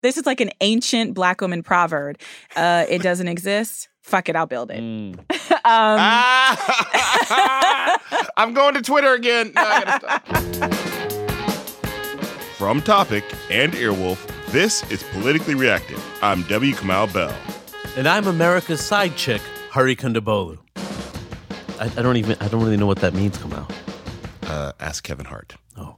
This is like an ancient Black woman proverb. It doesn't exist. Fuck it, I'll build it. I'm going to Twitter again. No, I gotta stop. From Topic and Earwolf, this is Politically Reactive. I'm W. Kamau Bell. And I'm America's side chick, Hari Kondabolu. I don't really know what that means, Kamau. Ask Kevin Hart. Oh.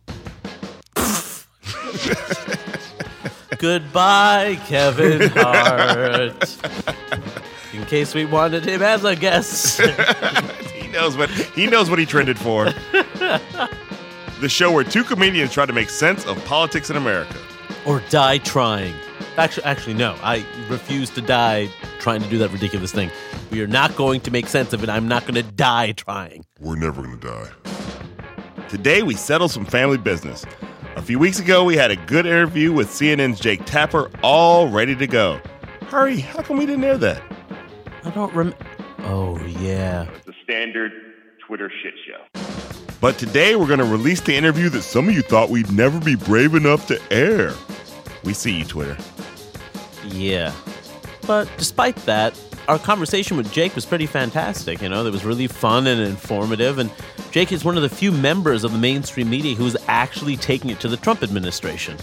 Goodbye, Kevin Hart. In case we wanted him as a guest. He knows what he trended for. The show where two comedians try to make sense of politics in America. Or die trying. Actually, no. I refuse to die trying to do that ridiculous thing. We are not going to make sense of it. I'm not going to die trying. We're never going to die. Today, we settle some family business. A few weeks ago, we had a good interview with CNN's Jake Tapper, all ready to go. Hari, how come we didn't air that? I don't remember. Oh, yeah. The standard Twitter shit show. But today, we're going to release the interview that some of you thought we'd never be brave enough to air. We see you, Twitter. Yeah. But despite that, our conversation with Jake was pretty fantastic. It was really fun and informative. And Jake is one of the few members of the mainstream media who's actually taking it to the Trump administration.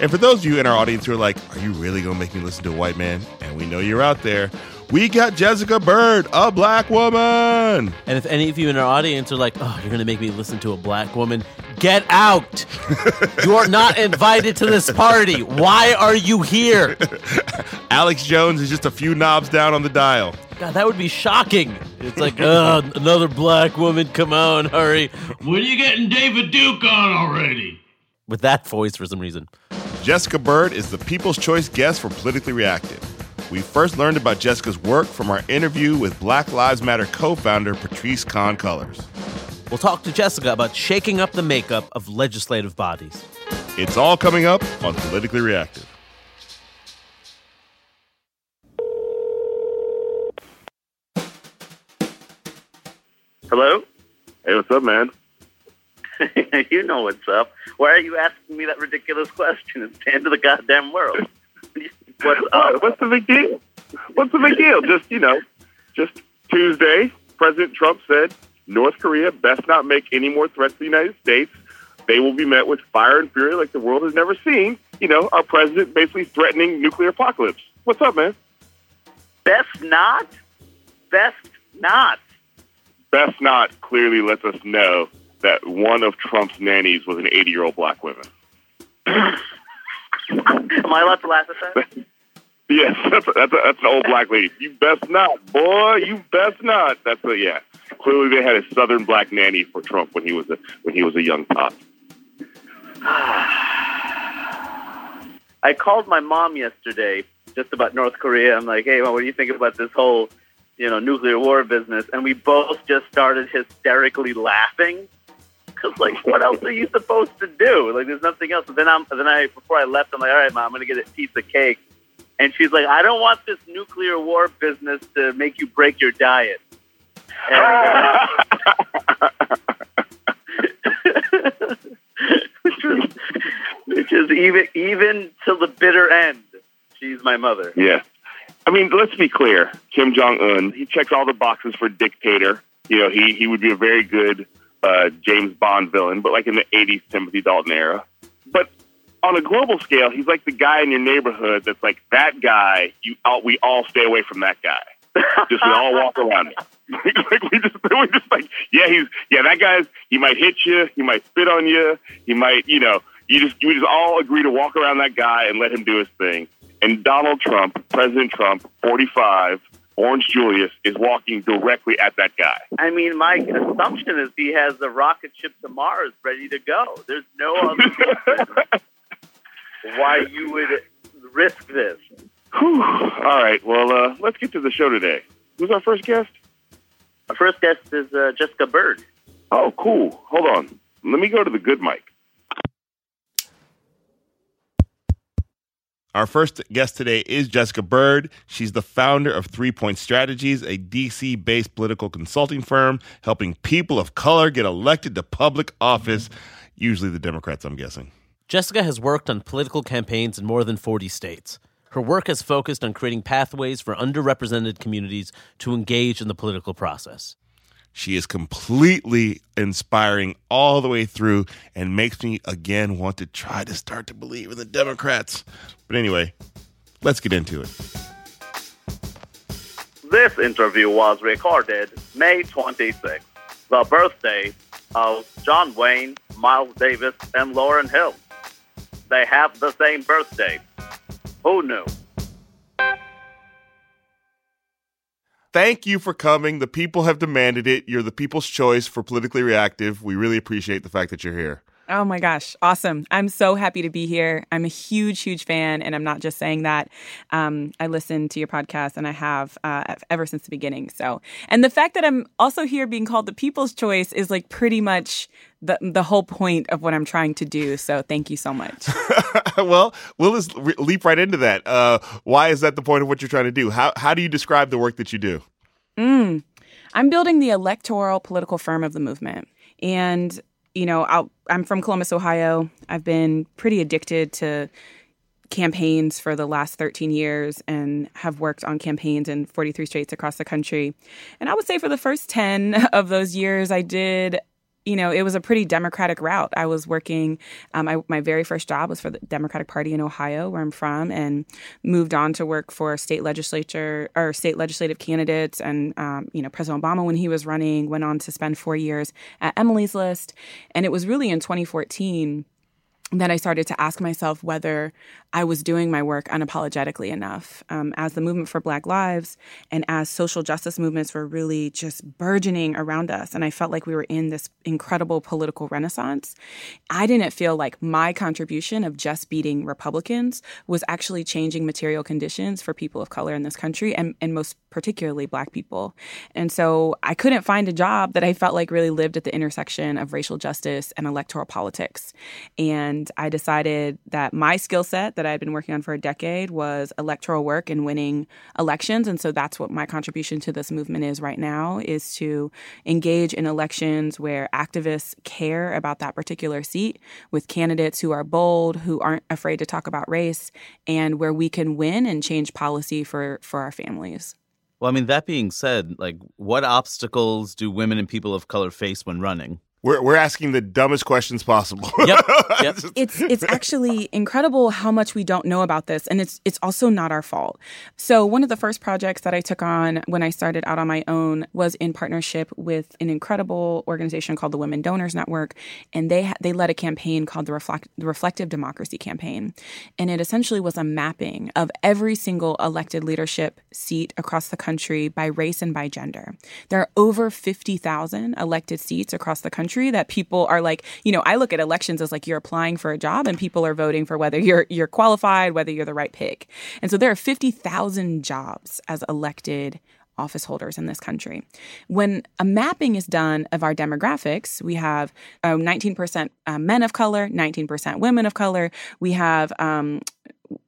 And for those of you in our audience who are like, are you really going to make me listen to a white man? And we know you're out there. We got Jessica Byrd, a Black woman. And if any of you in our audience are like, oh, you're going to make me listen to a Black woman, get out. You are not invited to this party. Why are you here? Alex Jones is just a few knobs down on the dial. God, that would be shocking. It's like, oh, another Black woman. Come on, Hari. What are you getting David Duke on already? With that voice for some reason. Jessica Byrd is the People's Choice guest for Politically Reactive. We first learned about Jessica's work from our interview with Black Lives Matter co-founder Patrisse Cullors. We'll talk to Jessica about shaking up the makeup of legislative bodies. It's all coming up on Politically Reactive. Hello? Hey, what's up, man? You know what's up. Why are you asking me that ridiculous question? It's the end of the goddamn world. What's the big deal? What's the big deal? Just Tuesday, President Trump said, North Korea best not make any more threats to the United States. They will be met with fire and fury like the world has never seen. Our president basically threatening nuclear apocalypse. What's up, man? Best not. Best not clearly lets us know that one of Trump's nannies was an 80-year-old Black woman. Am I allowed to laugh at that? Yes, that's an old Black lady. You best not, boy. You best not. Yeah. Clearly, they had a Southern Black nanny for Trump when he was a young pop. I called my mom yesterday just about North Korea. I'm like, hey, well, what do you think about this whole, nuclear war business? And we both just started hysterically laughing. Like, what else are you supposed to do? Like, there's nothing else. And then before I left, I'm like, all right, Mom, I'm going to get a piece of cake. And she's like, I don't want this nuclear war business to make you break your diet. And, which is even till the bitter end, she's my mother. Yeah. I mean, let's be clear. Kim Jong-un, he checks all the boxes for dictator. He would be a very good James Bond villain, but like in the 80s Timothy Dalton era. But on a global scale, he's like the guy in your neighborhood that's like, that guy, we all stay away from that guy. Just we all walk around him. That guy's, he might hit you, he might spit on you, he might, we just all agree to walk around that guy and let him do his thing. And Donald Trump, President Trump, 45, Orange Julius, is walking directly at that guy. I mean, my assumption is he has a rocket ship to Mars ready to go. There's no other why you would risk this. Whew. All right, well, let's get to the show today. Who's our first guest? Our first guest is Jessica Byrd. Oh, cool. Hold on. Let me go to the good mic. Our first guest today is Jessica Byrd. She's the founder of 3 Point Strategies, a D.C.-based political consulting firm helping people of color get elected to public office, usually the Democrats, I'm guessing. Jessica has worked on political campaigns in more than 40 states. Her work has focused on creating pathways for underrepresented communities to engage in the political process. She is completely inspiring all the way through and makes me again want to try to start to believe in the Democrats. But anyway, let's get into it. This interview was recorded May 26th, the birthday of John Wayne, Miles Davis, and Lauryn Hill. They have the same birthday. Who knew? Thank you for coming. The people have demanded it. You're the people's choice for Politically Reactive. We really appreciate the fact that you're here. Oh, my gosh. Awesome. I'm so happy to be here. I'm a huge, huge fan, and I'm not just saying that. I listen to your podcast, and I have ever since the beginning. So, and the fact that I'm also here being called the people's choice is like pretty much the whole point of what I'm trying to do. So thank you so much. Well, we'll just leap right into that. Why is that the point of what you're trying to do? How do you describe the work that you do? I'm building the electoral political firm of the movement. And, you know, I'm from Columbus, Ohio. I've been pretty addicted to campaigns for the last 13 years and have worked on campaigns in 43 states across the country. And I would say for the first 10 of those years, I did... You know, it was a pretty Democratic route. I was working, my very first job was for the Democratic Party in Ohio, where I'm from, and moved on to work for state legislature or state legislative candidates. And, you know, President Obama, when he was running, went on to spend 4 years at EMILY's List. And it was really in 2014 that I started to ask myself whether I was doing my work unapologetically enough. As the movement for Black Lives and as social justice movements were really just burgeoning around us, and I felt like we were in this incredible political renaissance, I didn't feel like my contribution of just beating Republicans was actually changing material conditions for people of color in this country, and most particularly Black people. And so I couldn't find a job that I felt like really lived at the intersection of racial justice and electoral politics. And I decided that my skill set that I had been working on for a decade was electoral work and winning elections. And so that's what my contribution to this movement is right now, is to engage in elections where activists care about that particular seat with candidates who are bold, who aren't afraid to talk about race, and where we can win and change policy for our families. Well, I mean, that being said, like, what obstacles do women and people of color face when running? We're asking the dumbest questions possible. Yep. It's actually incredible how much we don't know about this, and it's also not our fault. So one of the first projects that I took on when I started out on my own was in partnership with an incredible organization called the Women Donors Network, and they led a campaign called the Reflective Democracy Campaign, and it essentially was a mapping of every single elected leadership seat across the country by race and by gender. There are over 50,000 elected seats across the country that people are like, you know, I look at elections as like you're applying for a job and people are voting for whether you're qualified, whether you're the right pick. And so there are 50,000 jobs as elected office holders in this country. When a mapping is done of our demographics, we have 19% men of color, 19% women of color. We have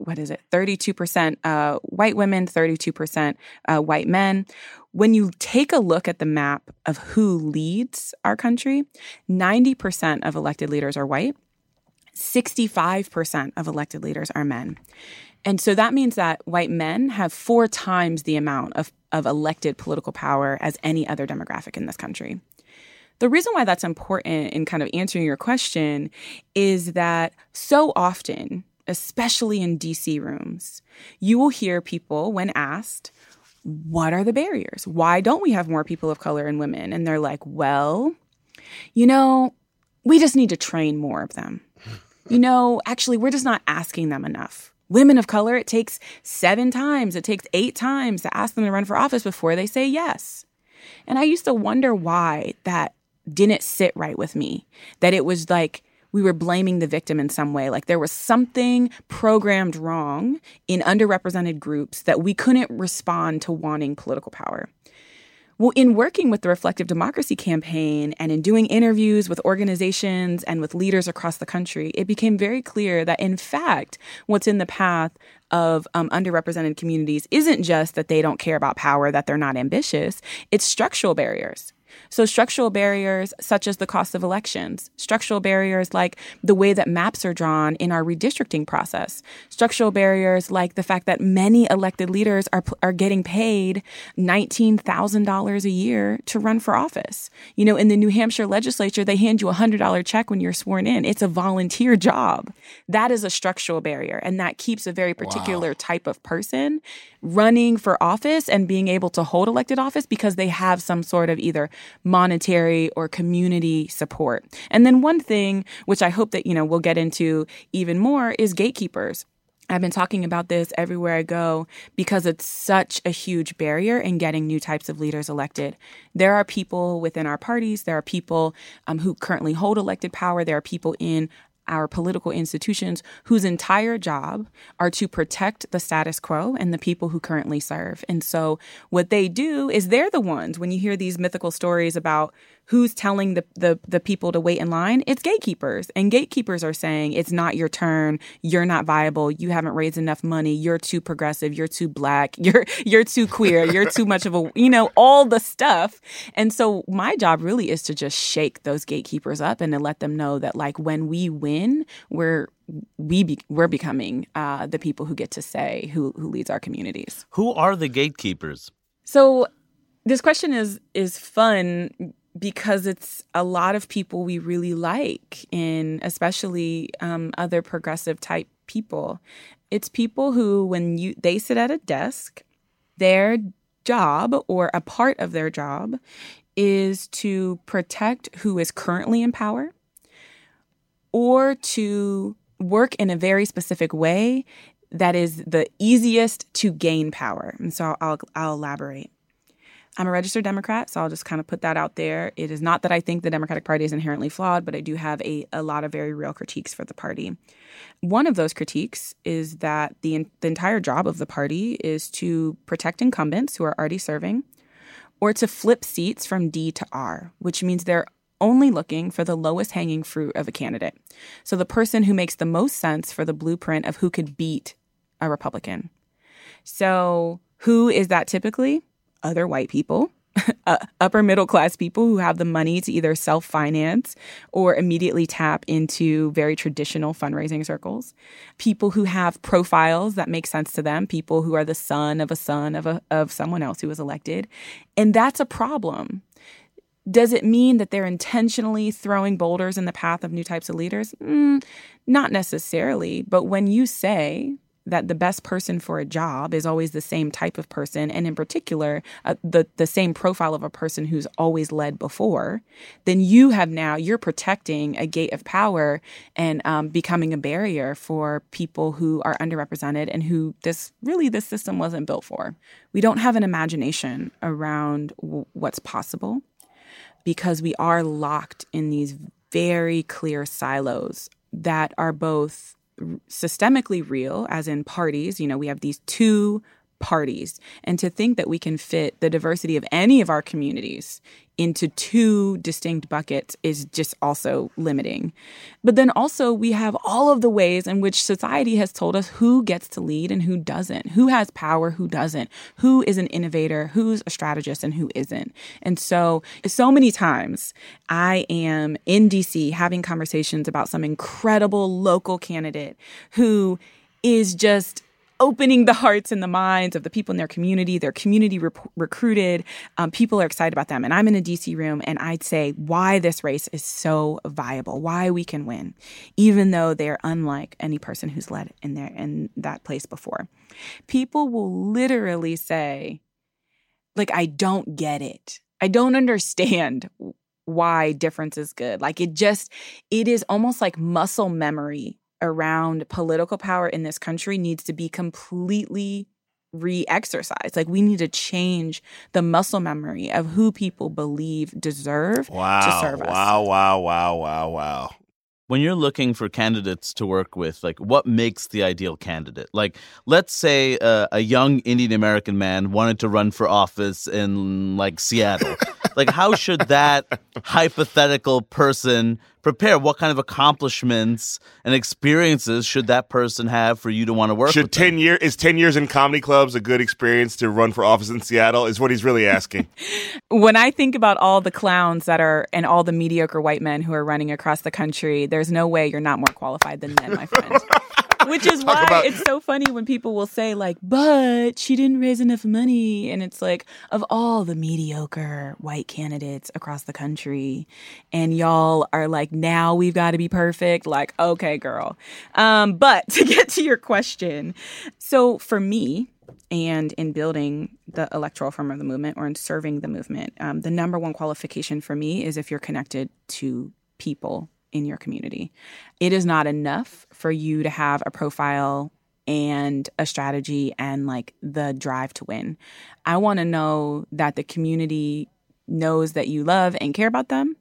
32% white women, 32% white men. When you take a look at the map of who leads our country, 90% of elected leaders are white, 65% of elected leaders are men. And so that means that white men have 4 times the amount of elected political power as any other demographic in this country. The reason why that's important in kind of answering your question is that so often, especially in DC rooms, you will hear people, when asked, what are the barriers? Why don't we have more people of color and women? And they're like, well, you know, we just need to train more of them. You know, actually, we're just not asking them enough. Women of color, it takes 7 times, it takes 8 times to ask them to run for office before they say yes. And I used to wonder why that didn't sit right with me, that it was like, we were blaming the victim in some way. Like there was something programmed wrong in underrepresented groups that we couldn't respond to wanting political power. Well, in working with the Reflective Democracy Campaign and in doing interviews with organizations and with leaders across the country, it became very clear that, in fact, what's in the path of underrepresented communities isn't just that they don't care about power, that they're not ambitious. It's structural barriers. So structural barriers such as the cost of elections, structural barriers like the way that maps are drawn in our redistricting process, structural barriers like the fact that many elected leaders are getting paid $19,000 a year to run for office. You know, in the New Hampshire legislature, they hand you a $100 check when you're sworn in. It's a volunteer job. That is a structural barrier, and that keeps a very particular type of person running for office and being able to hold elected office because they have some sort of either monetary or community support. And then one thing, which I hope that, you know, we'll get into even more, is gatekeepers. I've been talking about this everywhere I go because it's such a huge barrier in getting new types of leaders elected. There are people within our parties. There are people who currently hold elected power. There are people in our political institutions whose entire job are to protect the status quo and the people who currently serve. And so what they do is they're the ones, when you hear these mythical stories about who's telling the people to wait in line, it's gatekeepers. And gatekeepers are saying, it's not your turn, you're not viable, you haven't raised enough money, you're too progressive, you're too black, you're too queer, you're too much of a, you know, all the stuff. And so my job really is to just shake those gatekeepers up and to let them know that, like, when we win, we're becoming the people who get to say who leads our communities. Who are the gatekeepers? So this question is fun because it's a lot of people we really like, and especially other progressive type people. It's people who, when they sit at a desk, their job or a part of their job is to protect who is currently in power or to work in a very specific way that is the easiest to gain power. And so I'll elaborate. I'm a registered Democrat, so I'll just kind of put that out there. It is not that I think the Democratic Party is inherently flawed, but I do have a lot of very real critiques for the party. One of those critiques is that the entire job of the party is to protect incumbents who are already serving or to flip seats from D to R, which means they're only looking for the lowest hanging fruit of a candidate. So the person who makes the most sense for the blueprint of who could beat a Republican. So who is that typically? Other white people, upper middle class people who have the money to either self-finance or immediately tap into very traditional fundraising circles, people who have profiles that make sense to them, people who are the son of someone else who was elected. And that's a problem. Does it mean that they're intentionally throwing boulders in the path of new types of leaders? Not necessarily. But when you say that the best person for a job is always the same type of person, and in particular, the same profile of a person who's always led before, then you're protecting a gate of power and becoming a barrier for people who are underrepresented and who this system wasn't built for. We don't have an imagination around what's possible because we are locked in these very clear silos that are both systemically real, as in parties. You know, we have these two parties. And to think that we can fit the diversity of any of our communities into two distinct buckets is just also limiting. But then also we have all of the ways in which society has told us who gets to lead and who doesn't, who has power, who doesn't, who is an innovator, who's a strategist and who isn't. And so many times I am in DC having conversations about some incredible local candidate who is just opening the hearts and the minds of the people in their community. Their community recruited. People are excited about them. And I'm in a DC room and I'd say why this race is so viable, why we can win, even though they're unlike any person who's led in that place before. People will literally say, like, I don't get it. I don't understand why difference is good. Like, it is almost like muscle memory around political power in this country needs to be completely re-exercised. Like, we need to change the muscle memory of who people believe deserve to serve us. Wow. When you're looking for candidates to work with, like, what makes the ideal candidate? Like, let's say a young Indian American man wanted to run for office in, like, Seattle. Like, how should that hypothetical person prepare? What kind of accomplishments and experiences should that person have for you to want to work with them? 10 years in comedy clubs a good experience to run for office in Seattle is what he's really asking. When I think about all the clowns that are and all the mediocre white men who are running across the country, there's no way you're not more qualified than men, my friend. Which is why it's so funny when people will say, like, but she didn't raise enough money. And it's like, of all the mediocre white candidates across the country, and y'all are like, now we've got to be perfect. Like, okay, girl. But to get to your question, so for me, and in building the electoral form of the movement or in serving the movement, the number one qualification for me is if you're connected to people in your community. It is not enough for you to have a profile and a strategy and like the drive to win. I want to know that the community knows that you love and care about them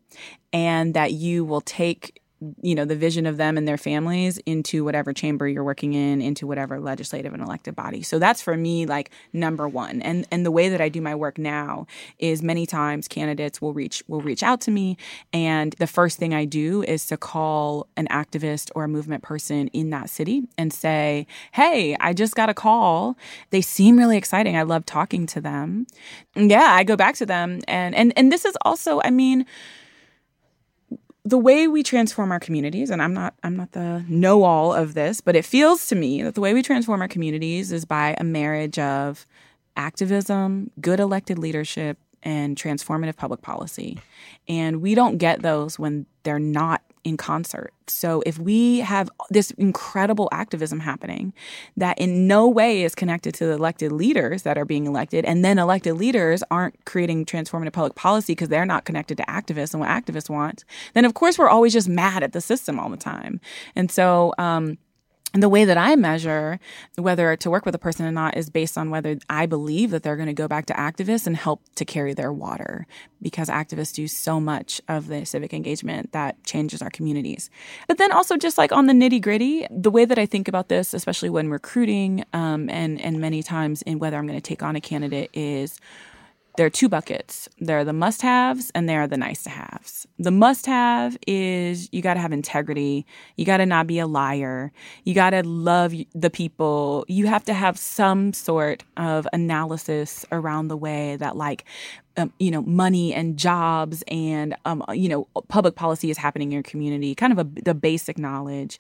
and that you will take, you know, the vision of them and their families into whatever chamber you're working in, into whatever legislative and elected body. So that's for me, like, number one. And the way that I do my work now is many times candidates will reach out to me. And the first thing I do is to call an activist or a movement person in that city and say, hey, I just got a call. They seem really exciting. I love talking to them. Yeah, I go back to them. And this is also, I mean, the way we transform our communities, and I'm not the know-all of this, but it feels to me that the way we transform our communities is by a marriage of activism, good elected leadership, and transformative public policy. And we don't get those when they're not in concert. So if we have this incredible activism happening that in no way is connected to the elected leaders that are being elected, and then elected leaders aren't creating transformative public policy because they're not connected to activists and what activists want, then of course we're always just mad at the system all the time. And so the way that I measure whether to work with a person or not is based on whether I believe that they're going to go back to activists and help to carry their water, because activists do so much of the civic engagement that changes our communities. But then also just like on the nitty gritty, the way that I think about this, especially when recruiting and many times in whether I'm going to take on a candidate, is there are two buckets. There are the must-haves and there are the nice-to-haves. The must-have is you got to have integrity. You got to not be a liar. You got to love the people. You have to have some sort of analysis around the way that, like, money and jobs and, public policy is happening in your community, kind of the basic knowledge.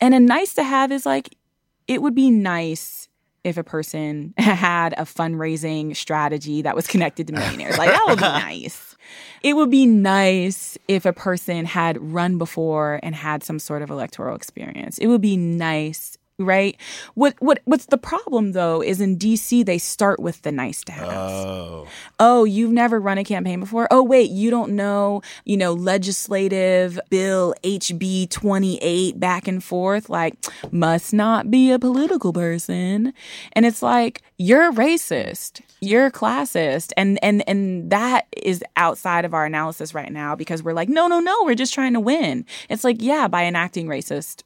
And a nice-to-have is, like, it would be nice if a person had a fundraising strategy that was connected to millionaires. Like, that would be nice. It would be nice if a person had run before and had some sort of electoral experience. It would be nice, right? What's the problem, though, is in D.C., they start with the nice-to-haves. Oh, you've never run a campaign before? Oh, wait, you don't know, legislative bill HB 28 back and forth? Like, must not be a political person. And it's like, you're racist. You're classist. And that is outside of our analysis right now, because we're like, no, we're just trying to win. It's like, yeah, by enacting racist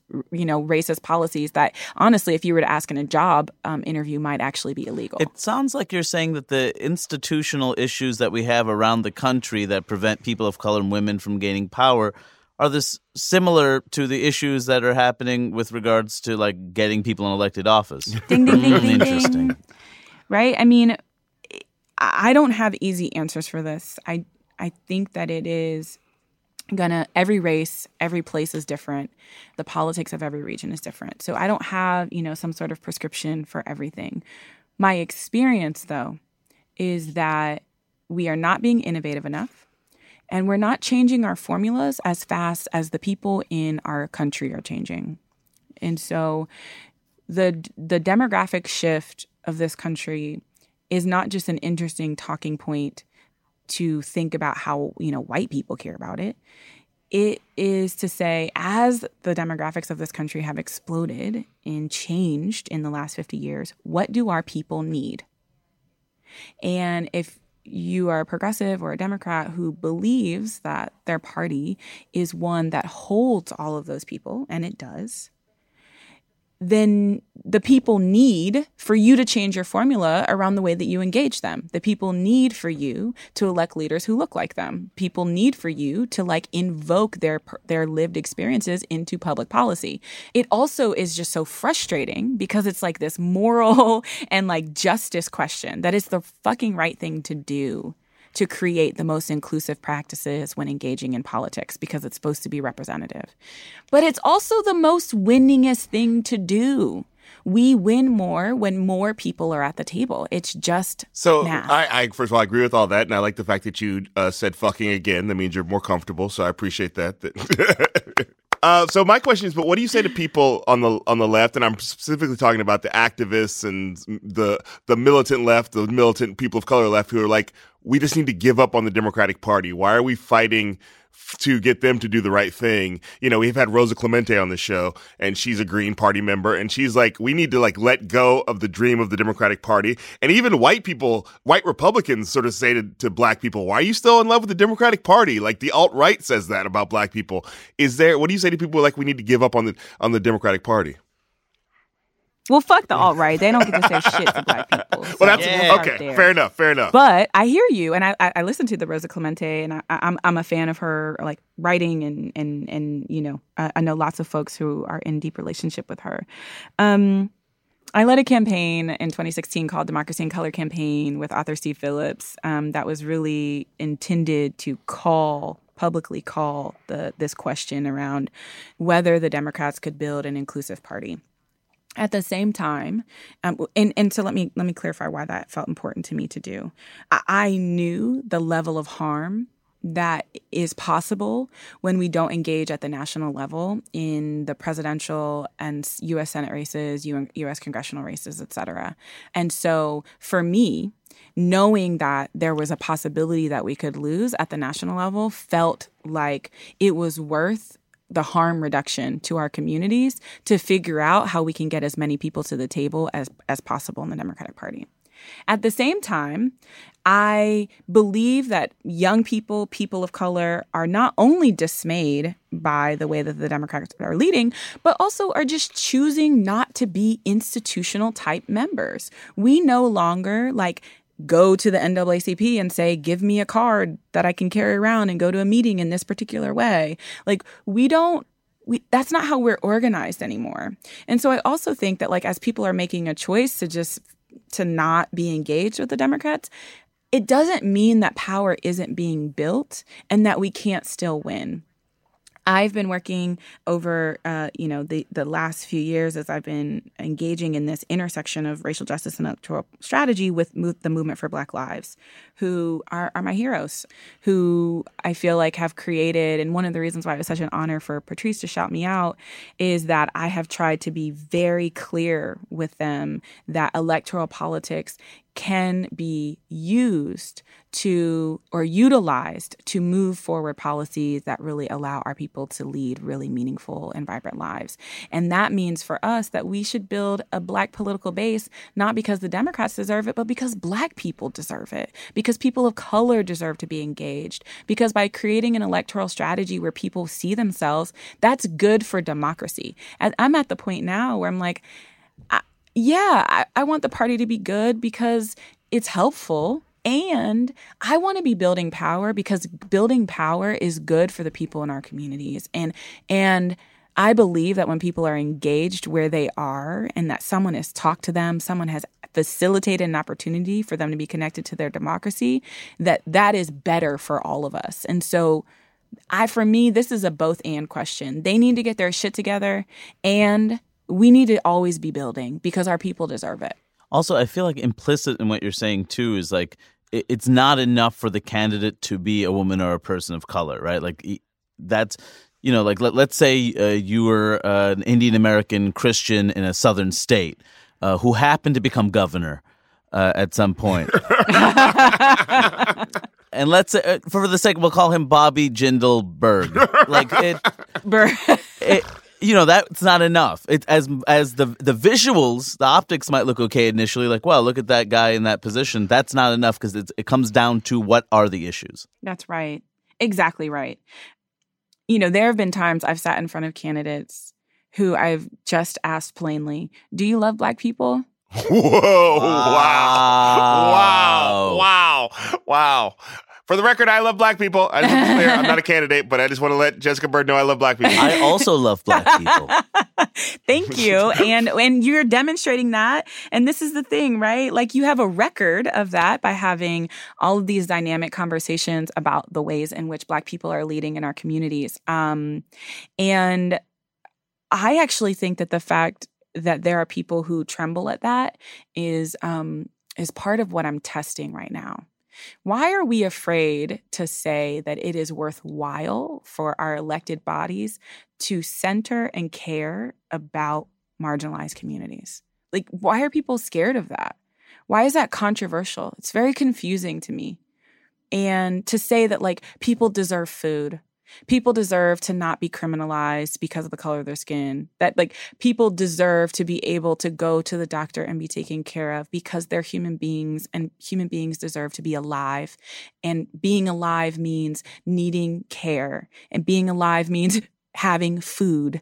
policies that, honestly, if you were to ask in a job interview, might actually be illegal. It sounds like you're saying that the institutional issues that we have around the country that prevent people of color and women from gaining power are this similar to the issues that are happening with regards to, like, getting people in elected office. Ding, ding, ding, ding, interesting. Ding. Right? I mean, I don't have easy answers for this. I think that it is every race, every place is different. The politics of every region is different. So I don't have, some sort of prescription for everything. My experience, though, is that we are not being innovative enough, and we're not changing our formulas as fast as the people in our country are changing. And so the demographic shift of this country is not just an interesting talking point to think about how, white people care about it. It is to say, as the demographics of this country have exploded and changed in the last 50 years, what do our people need? And if you are a progressive or a Democrat who believes that their party is one that holds all of those people, and it does, then the people need for you to change your formula around the way that you engage them. The people need for you to elect leaders who look like them. People need for you to invoke their lived experiences into public policy. It also is just so frustrating because it's this moral and justice question that it's the fucking right thing to do to create the most inclusive practices when engaging in politics because it's supposed to be representative. But it's also the most winningest thing to do. We win more when more people are at the table. It's just math. I first of all, I agree with all that. And I like the fact that you said fucking again. That means you're more comfortable. So I appreciate that. So my question is, but what do you say to people on the left? And I'm specifically talking about the activists and the militant left, the militant people of color left who are we just need to give up on the Democratic Party. Why are we fighting to get them to do the right thing? We've had Rosa Clemente on the show, and she's a Green Party member, and she's we need to let go of the dream of the Democratic Party. And even white Republicans sort of say to black people, why are you still in love with the Democratic Party? The alt-right says that about black people. What do you say to people we need to give up on the Democratic Party? Well, fuck the alt-right. They don't get to say shit to black people. So well, that's okay. Fair enough. But I hear you, and I listen to the Rosa Clemente, and I'm a fan of her writing, and I know lots of folks who are in deep relationship with her. I led a campaign in 2016 called Democracy in Color Campaign with author Steve Phillips that was really intended to publicly call this question around whether the Democrats could build an inclusive party. At the same time, and so let me clarify why that felt important to me to do. I knew the level of harm that is possible when we don't engage at the national level in the presidential and U.S. Senate races, U.S. congressional races, et cetera. And so for me, knowing that there was a possibility that we could lose at the national level felt like it was worth the harm reduction to our communities to figure out how we can get as many people to the table as possible in the Democratic Party. At the same time, I believe that young people, people of color, are not only dismayed by the way that the Democrats are leading, but also are just choosing not to be institutional type members. We no longer go to the NAACP and say, give me a card that I can carry around and go to a meeting in this particular way. That's not how we're organized anymore. And so I also think that as people are making a choice to not be engaged with the Democrats, it doesn't mean that power isn't being built and that we can't still win. I've been working over, the last few years as I've been engaging in this intersection of racial justice and electoral strategy with the Movement for Black Lives, who are my heroes, who I feel have created. And one of the reasons why it was such an honor for Patrisse to shout me out is that I have tried to be very clear with them that electoral politics can be used to or utilized to move forward policies that really allow our people to lead really meaningful and vibrant lives. And that means for us that we should build a Black political base, not because the Democrats deserve it, but because Black people deserve it, because people of color deserve to be engaged, because by creating an electoral strategy where people see themselves, that's good for democracy. And I'm at the point now where I'm I want the party to be good because it's helpful, and I want to be building power because building power is good for the people in our communities. And I believe that when people are engaged where they are and that someone has talked to them, someone has facilitated an opportunity for them to be connected to their democracy, that is better for all of us. And so for me, this is a both and question. They need to get their shit together, and we need to always be building because our people deserve it. Also, I feel implicit in what you're saying, too, is it's not enough for the candidate to be a woman or a person of color, right? That's, let's say you were an Indian American Christian in a southern state who happened to become governor at some point. And let's say, for the sake, we'll call him Bobby Jindal-Berg. That's not enough. It, as the visuals, the optics might look okay initially, wow, look at that guy in that position. That's not enough because it comes down to what are the issues. That's right. Exactly right. There have been times I've sat in front of candidates who I've just asked plainly, do you love Black people? Whoa, wow. For the record, I love Black people. I just want to be clear, I'm not a candidate, but I just want to let Jessica Byrd know I love Black people. I also love Black people. Thank you. And you're demonstrating that. And this is the thing, right? Like, you have a record of that by having all of these dynamic conversations about the ways in which Black people are leading in our communities. And I actually think that the fact that there are people who tremble at that is part of what I'm testing right now. Why are we afraid to say that it is worthwhile for our elected bodies to center and care about marginalized communities? Like, why are people scared of that? Why is that controversial? It's very confusing to me. And to say that, like, people deserve food. People deserve to not be criminalized because of the color of their skin. That, like, people deserve to be able to go to the doctor and be taken care of because they're human beings, and human beings deserve to be alive. And being alive means needing care. And being alive means having food.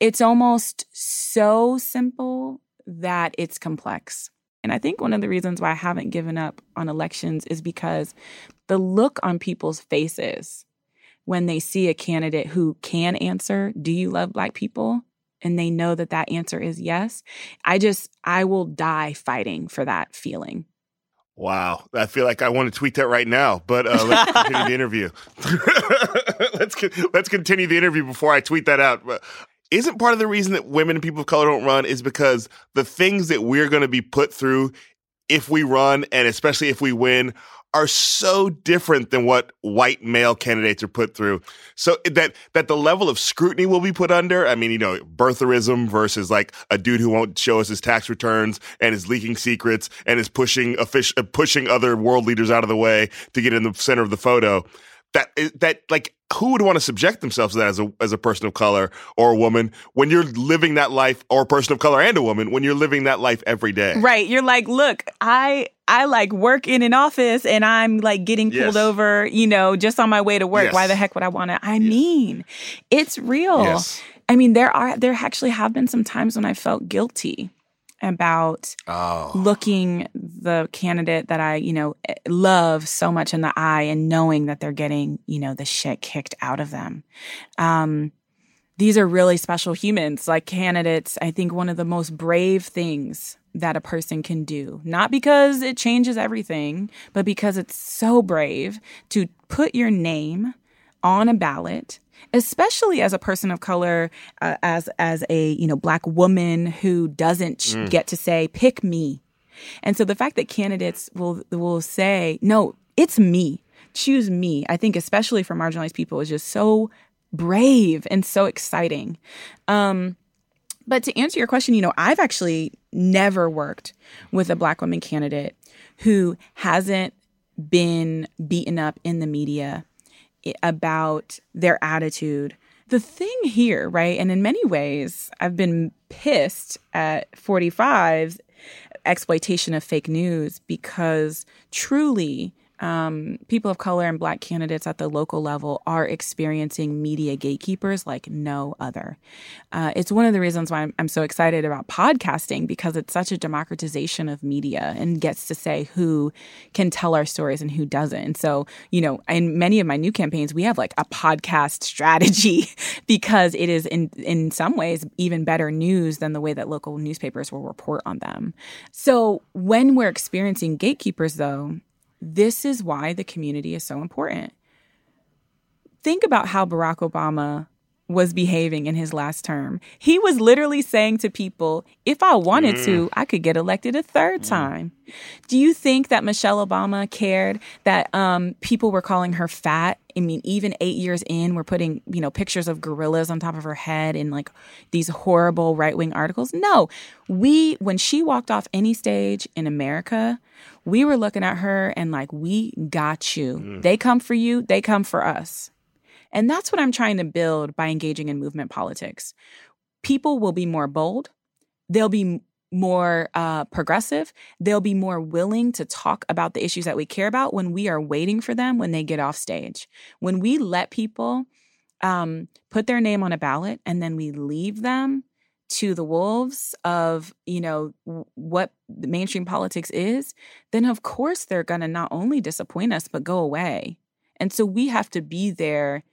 It's almost so simple that it's complex. And I think one of the reasons why I haven't given up on elections is because the look on people's faces when they see a candidate who can answer, do you love Black people? And they know that that answer is yes. I will die fighting for that feeling. Wow. I feel like I want to tweet that right now, but let's continue the interview. Let's continue the interview before I tweet that out. Isn't part of the reason that women and people of color don't run is because the things that we're going to be put through if we run, and especially if we win, are so different than what white male candidates are put through. So that the level of scrutiny will be put under, I mean, you know, birtherism versus like a dude who won't show us his tax returns and is leaking secrets and is pushing other world leaders out of the way to get in the center of the photo. That like, who would want to subject themselves to that as a person of color or a woman when you're living that life, or a person of color and a woman when you're living that life every day? Right. You're like, look, I like work in an office and I'm like getting pulled over, you know, just on my way to work. Yes. Why the heck would I want to? I mean, it's real. Yes. I mean, there actually have been some times when I felt guilty about looking the candidate that I, you know, love so much in the eye and knowing that they're getting, you know, the shit kicked out of them. These are really special humans, like candidates. I think one of the most brave things that a person can do, not because it changes everything, but because it's so brave to put your name on a ballot, especially as a person of color, as a, you know, Black woman who doesn't get to say, pick me. And so the fact that candidates will say, no, it's me, choose me, I think especially for marginalized people is just so brave and so exciting. But to answer your question, you know, I've actually never worked with a Black woman candidate who hasn't been beaten up in the media about their attitude. The thing here, right, and in many ways, I've been pissed at 45's exploitation of fake news because truly people of color and Black candidates at the local level are experiencing media gatekeepers like no other. It's one of the reasons why I'm so excited about podcasting, because it's such a democratization of media and gets to say who can tell our stories and who doesn't. And so, you know, in many of my new campaigns, we have like a podcast strategy because it is in some ways even better news than the way that local newspapers will report on them. So when we're experiencing gatekeepers, though, this is why the community is so important. Think about how Barack Obama was behaving in his last term. He was literally saying to people, if I wanted to, I could get elected a third time. Do you think that Michelle Obama cared that people were calling her fat? I mean, even 8 years in, we're putting, you know, pictures of gorillas on top of her head and like these horrible right-wing articles. No, when she walked off any stage in America, we were looking at her and like, we got you. They come for you. They come for us. And that's what I'm trying to build by engaging in movement politics. People will be more bold. They'll be more progressive. They'll be more willing to talk about the issues that we care about when we are waiting for them when they get off stage. When we let people put their name on a ballot, and then we leave them to the wolves of, you know, what mainstream politics is, then of course they're going to not only disappoint us, but go away. And so we have to be there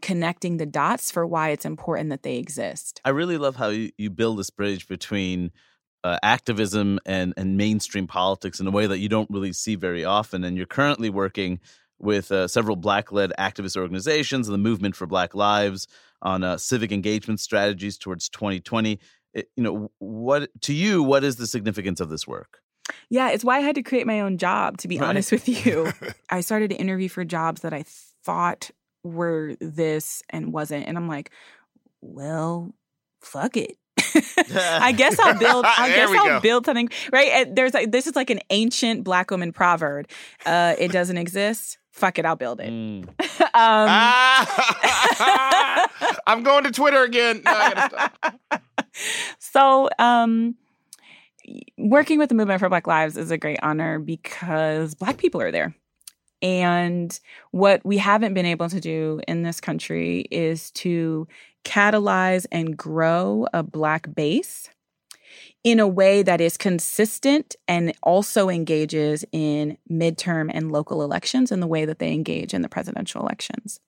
connecting the dots for why it's important that they exist. I really love how you build this bridge between activism and mainstream politics in a way that you don't really see very often. And you're currently working with several Black-led activist organizations and the Movement for Black Lives on civic engagement strategies towards 2020. What is the significance of this work? Yeah, it's why I had to create my own job, to be honest with you. I started to interview for jobs that I thought were this and wasn't. And I'm like, well, fuck it. I guess I'll build something. Right? And there's like, this is like an ancient Black woman proverb. It doesn't exist. Fuck it, I'll build it. I'm going to Twitter again. No, I gotta stop. So working with the Movement for Black Lives is a great honor because Black people are there. And what we haven't been able to do in this country is to catalyze and grow a Black base in a way that is consistent and also engages in midterm and local elections in the way that they engage in the presidential elections.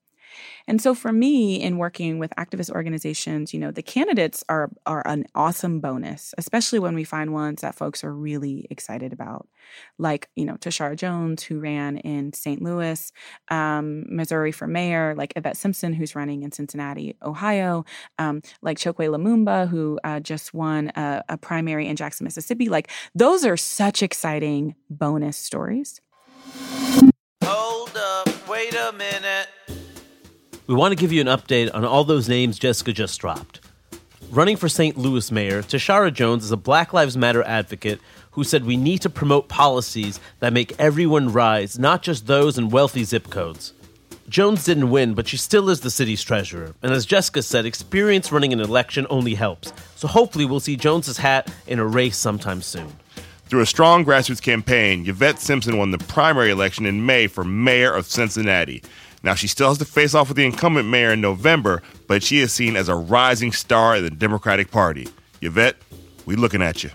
And so for me, in working with activist organizations, you know, the candidates are an awesome bonus, especially when we find ones that folks are really excited about, like, you know, Tashara Jones, who ran in St. Louis, Missouri for mayor, like Yvette Simpson, who's running in Cincinnati, Ohio, like Chokwe Lumumba, who just won a primary in Jackson, Mississippi. Like, those are such exciting bonus stories. Hold up, wait a minute. We want to give you an update on all those names Jessica just dropped. Running for St. Louis mayor, Tashara Jones is a Black Lives Matter advocate who said we need to promote policies that make everyone rise, not just those in wealthy zip codes. Jones didn't win, but she still is the city's treasurer. And as Jessica said, experience running an election only helps. So hopefully we'll see Jones's hat in a race sometime soon. Through a strong grassroots campaign, Yvette Simpson won the primary election in May for mayor of Cincinnati. Now, she still has to face off with the incumbent mayor in November, but she is seen as a rising star in the Democratic Party. Yvette, we looking at you.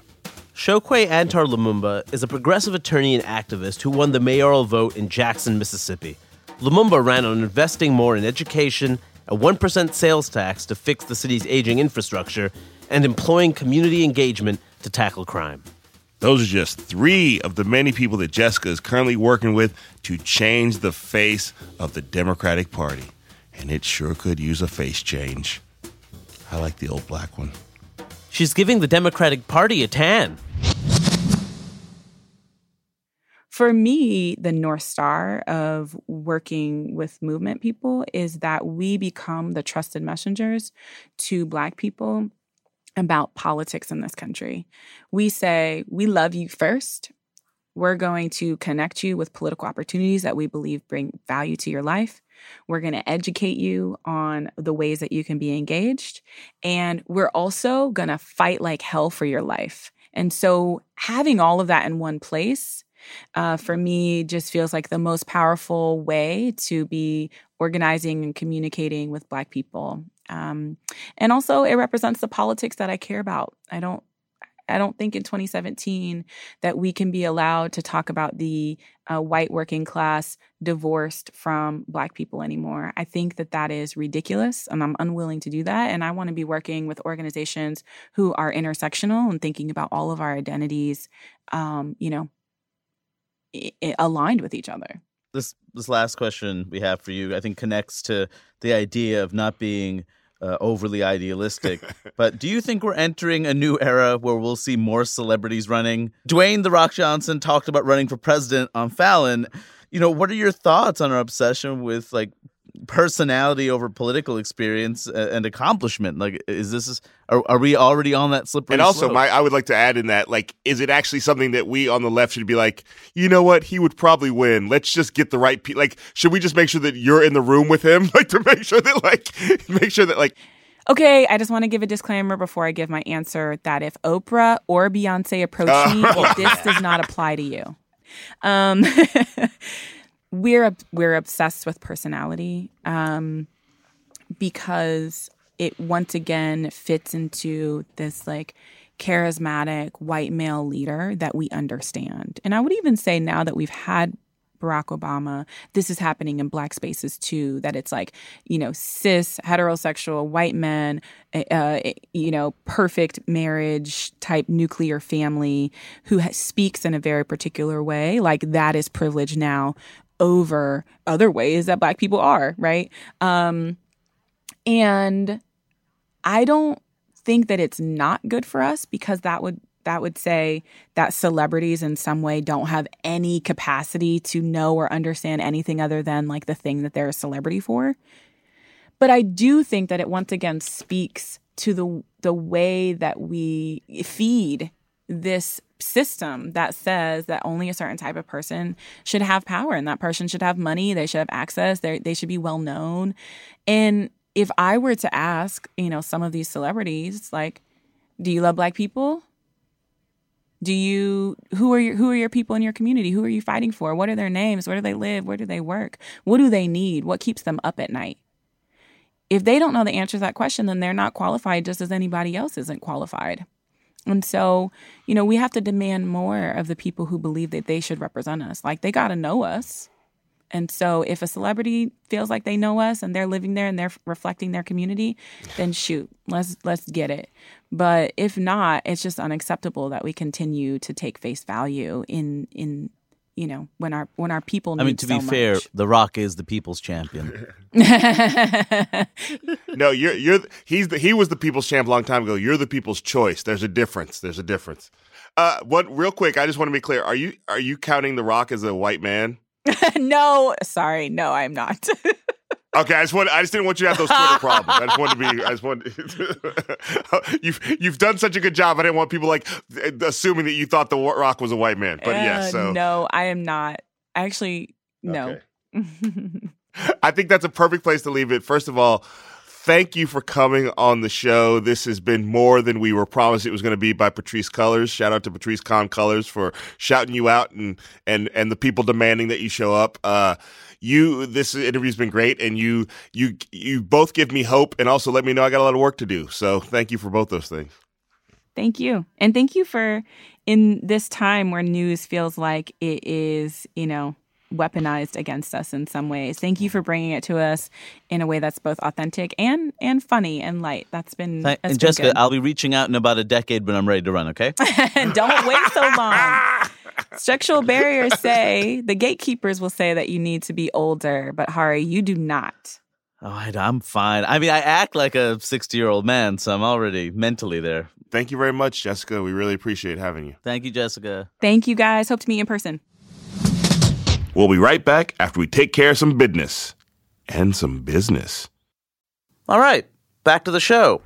Chokwe Antar Lumumba is a progressive attorney and activist who won the mayoral vote in Jackson, Mississippi. Lumumba ran on investing more in education, a 1% sales tax to fix the city's aging infrastructure, and employing community engagement to tackle crime. Those are just three of the many people that Jessica is currently working with to change the face of the Democratic Party. And it sure could use a face change. I like the old black one. She's giving the Democratic Party a tan. For me, the North Star of working with movement people is that we become the trusted messengers to Black people about politics in this country. We say, we love you first. We're going to connect you with political opportunities that we believe bring value to your life. We're going to educate you on the ways that you can be engaged. And we're also going to fight like hell for your life. And so having all of that in one place, for me, just feels like the most powerful way to be organizing and communicating with Black people. And also, it represents the politics that I care about. I don't think in 2017 that we can be allowed to talk about the white working class divorced from Black people anymore. I think that that is ridiculous, and I'm unwilling to do that. And I want to be working with organizations who are intersectional and thinking about all of our identities, aligned with each other. This last question we have for you, I think, connects to the idea of not being overly idealistic. But do you think we're entering a new era where we'll see more celebrities running? Dwayne "The Rock" Johnson talked about running for president on Fallon. You know, what are your thoughts on our obsession with, like, personality over political experience and accomplishment? Like, are we already on that slippery slope? And also, I would like to add in that, like, is it actually something that we on the left should be like, you know what, he would probably win. Let's just get the right people. Like, should we just make sure that you're in the room with him, like, to make sure that. Okay, I just want to give a disclaimer before I give my answer that if Oprah or Beyonce approach me, this does not apply to you. We're obsessed with personality. because it once again fits into this like charismatic white male leader that we understand. And I would even say now that we've had Barack Obama, this is happening in Black spaces too, that it's like, you know, cis, heterosexual, white men, you know, perfect marriage type nuclear family who speaks in a very particular way. Like that is privilege now over other ways that Black people are, right? And I don't think that it's not good for us, because that would say that celebrities in some way don't have any capacity to know or understand anything other than like the thing that they're a celebrity for. But I do think that it once again speaks to the way that we feed this system that says that only a certain type of person should have power, and that person should have money, they should have access, they should be well known. And if I were to ask, you know, some of these celebrities, like, do you love Black people? Who are your people in your community? Who are you fighting for? What are their names? Where do they live? Where do they work? What do they need? What keeps them up at night? If they don't know the answer to that question, then they're not qualified, just as anybody else isn't qualified. And so, you know, we have to demand more of the people who believe that they should represent us. Like, they got to know us. And so if a celebrity feels like they know us and they're living there and they're reflecting their community, then shoot, let's get it. But if not, it's just unacceptable that we continue to take face value in you know, when our people need so much. I mean, to be fair, The Rock is the people's champion. No, he was the people's champ a long time ago. You're the people's choice. There's a difference. What real quick, I just want to be clear. Are you counting The Rock as a white man? No, I'm not. Okay, I just didn't want you to have those Twitter problems. You've done such a good job. I didn't want people like assuming that you thought The Rock was a white man. But yeah, so no, I am not. Actually, no. Okay. I think that's a perfect place to leave it. First of all, thank you for coming on the show. This has been more than we were promised it was going to be by Patrisse Cullors. Shout out to Patrisse Cullors for shouting you out and the people demanding that you show up. This interview's been great, and you both give me hope and also let me know I got a lot of work to do. So thank you for both those things. Thank you. And thank you for, in this time where news feels like it is, you know, weaponized against us in some ways. Thank you for bringing it to us in a way that's both authentic and funny and light. That's been that's and been Jessica, good. I'll be reaching out in about a decade when I'm ready to run, okay? Don't wait so long. Structural barriers say, the gatekeepers will say that you need to be older, but Hari, you do not. Oh, I'm fine. I mean, I act like a 60-year-old man, so I'm already mentally there. Thank you very much, Jessica. We really appreciate having you. Thank you, Jessica. Thank you, guys. Hope to meet you in person. We'll be right back after we take care of some business. And some business. All right, back to the show.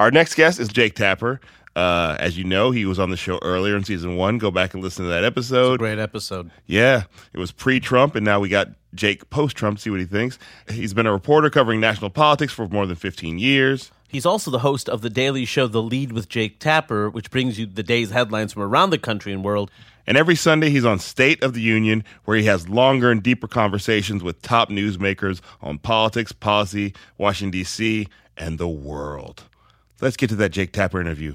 Our next guest is Jake Tapper. As you know, he was on the show earlier in season 1. Go back and listen to that episode. It's a great episode. Yeah, it was pre-Trump, and now we got Jake post-Trump, see what he thinks. He's been a reporter covering national politics for more than 15 years. He's also the host of the daily show The Lead with Jake Tapper, which brings you the day's headlines from around the country and world. And every Sunday, he's on State of the Union, where he has longer and deeper conversations with top newsmakers on politics, policy, Washington, D.C., and the world. Let's get to that Jake Tapper interview.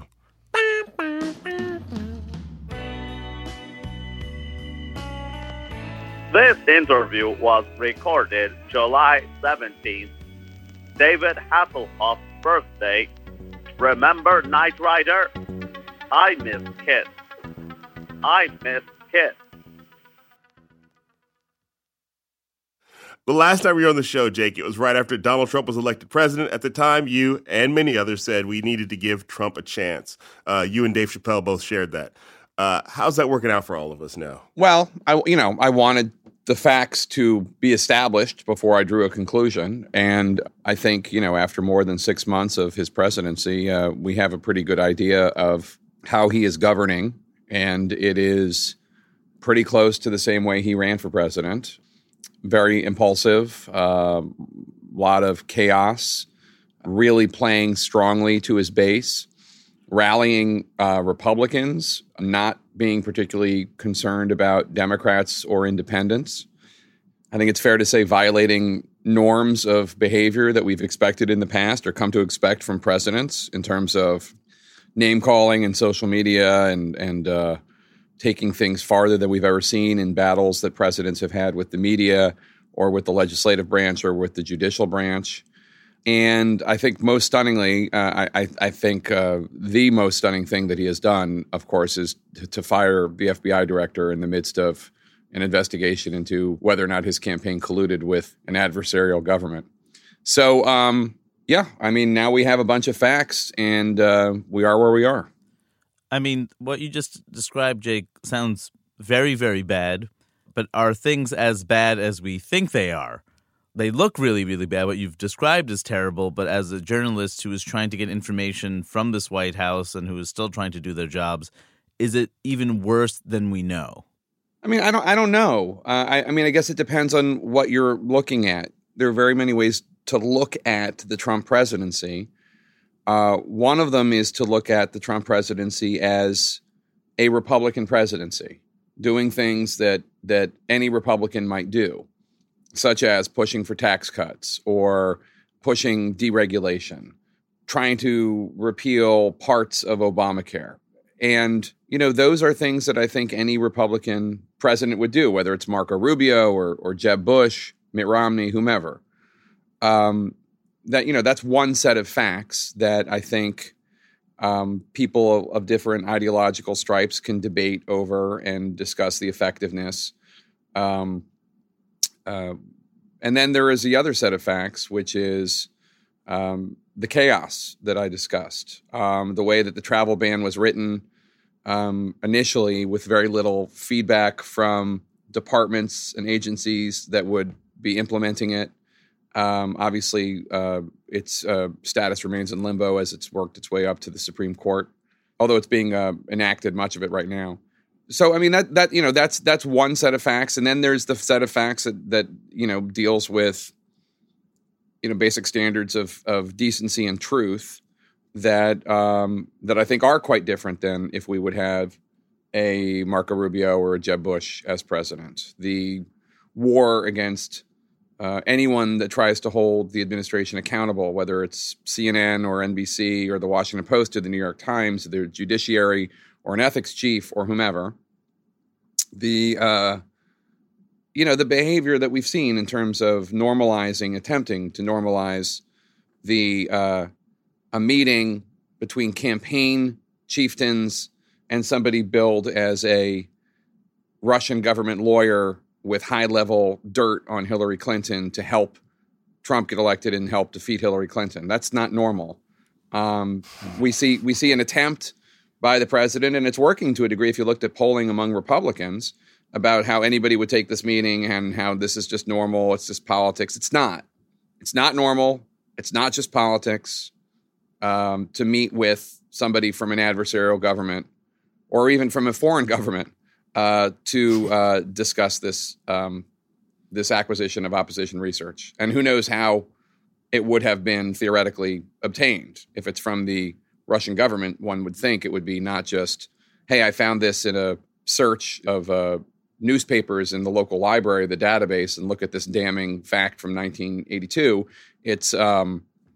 This interview was recorded July 17th, David Hasselhoff's birthday. Remember Knight Rider? I miss Kit. The last time we were on the show, Jake, it was right after Donald Trump was elected president. At the time, you and many others said we needed to give Trump a chance. You and Dave Chappelle both shared that. How's that working out for all of us now? Well, I wanted the facts to be established before I drew a conclusion. And I think, you know, after more than 6 months of his presidency, we have a pretty good idea of how he is governing. And it is pretty close to the same way he ran for president. Very impulsive, lot of chaos, really playing strongly to his base, rallying Republicans, not being particularly concerned about Democrats or independents. I think it's fair to say, violating norms of behavior that we've expected in the past or come to expect from presidents in terms of name-calling and social media and taking things farther than we've ever seen in battles that presidents have had with the media or with the legislative branch or with the judicial branch. And I think most stunningly, I think the most stunning thing that he has done, of course, is to fire the FBI director in the midst of an investigation into whether or not his campaign colluded with an adversarial government. So, now we have a bunch of facts, and we are where we are. I mean, what you just described, Jake, sounds very, very bad, but are things as bad as we think they are? They look really, really bad. What you've described is terrible, but as a journalist who is trying to get information from this White House and who is still trying to do their jobs, is it even worse than we know? I mean, I don't know. I guess it depends on what you're looking at. There are very many ways to look at the Trump presidency. One of them is to look at the Trump presidency as a Republican presidency, doing things that any Republican might do, such as pushing for tax cuts or pushing deregulation, trying to repeal parts of Obamacare. And, you know, those are things that I think any Republican president would do, whether it's Marco Rubio or Jeb Bush, Mitt Romney, whomever. That's one set of facts that I think people of different ideological stripes can debate over and discuss the effectiveness. And then there is the other set of facts, which is the chaos that I discussed, the way that the travel ban was written initially with very little feedback from departments and agencies that would be implementing it. Obviously, its status remains in limbo as it's worked its way up to the Supreme Court, although it's being enacted, much of it right now. So, I mean, that's one set of facts. And then there's the set of facts that deals with, basic standards of decency and truth that I think are quite different than if we would have a Marco Rubio or a Jeb Bush as president. The war against anyone that tries to hold the administration accountable, whether it's CNN or NBC or the Washington Post or the New York Times, their judiciary or an ethics chief or whomever, the behavior that we've seen in terms of attempting to normalize a meeting between campaign chieftains and somebody billed as a Russian government lawyer with high-level dirt on Hillary Clinton to help Trump get elected and help defeat Hillary Clinton. That's not normal. We see an attempt by the president, and it's working to a degree if you looked at polling among Republicans about how anybody would take this meeting and how this is just normal, it's just politics. It's not. It's not normal. It's not just politics to meet with somebody from an adversarial government or even from a foreign government to discuss this acquisition of opposition research. And who knows how it would have been theoretically obtained. If it's from the Russian government, one would think it would be not just, hey, I found this in a search of newspapers in the local library, the database, and look at this damning fact from 1982. It's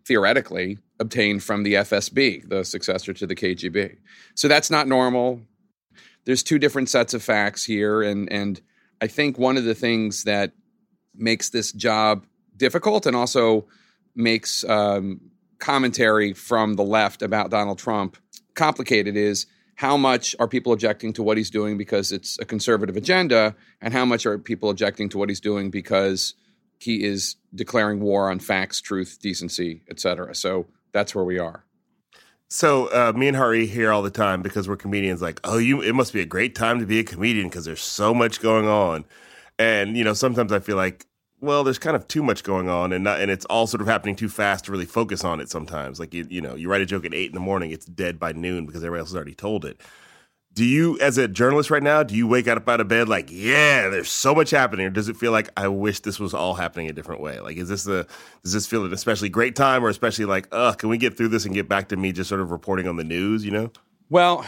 theoretically obtained from the FSB, the successor to the KGB. So that's not normal. There's two different sets of facts here, and I think one of the things that makes this job difficult and also makes commentary from the left about Donald Trump complicated is, how much are people objecting to what he's doing because it's a conservative agenda, and how much are people objecting to what he's doing because he is declaring war on facts, truth, decency, et cetera. So that's where we are. So me and Hari hear all the time, because we're comedians, like, it must be a great time to be a comedian because there's so much going on. And, sometimes I feel like, well, there's kind of too much going on, and it's all sort of happening too fast to really focus on it sometimes. Like, you write a joke at 8 a.m, it's dead by noon because everybody else has already told it. Do you, as a journalist right now, do you wake up out of bed like, yeah, there's so much happening? Or does it feel like, I wish this was all happening a different way? Like, does this feel an especially great time, or especially like, can we get through this and get back to me just sort of reporting on the news, Well,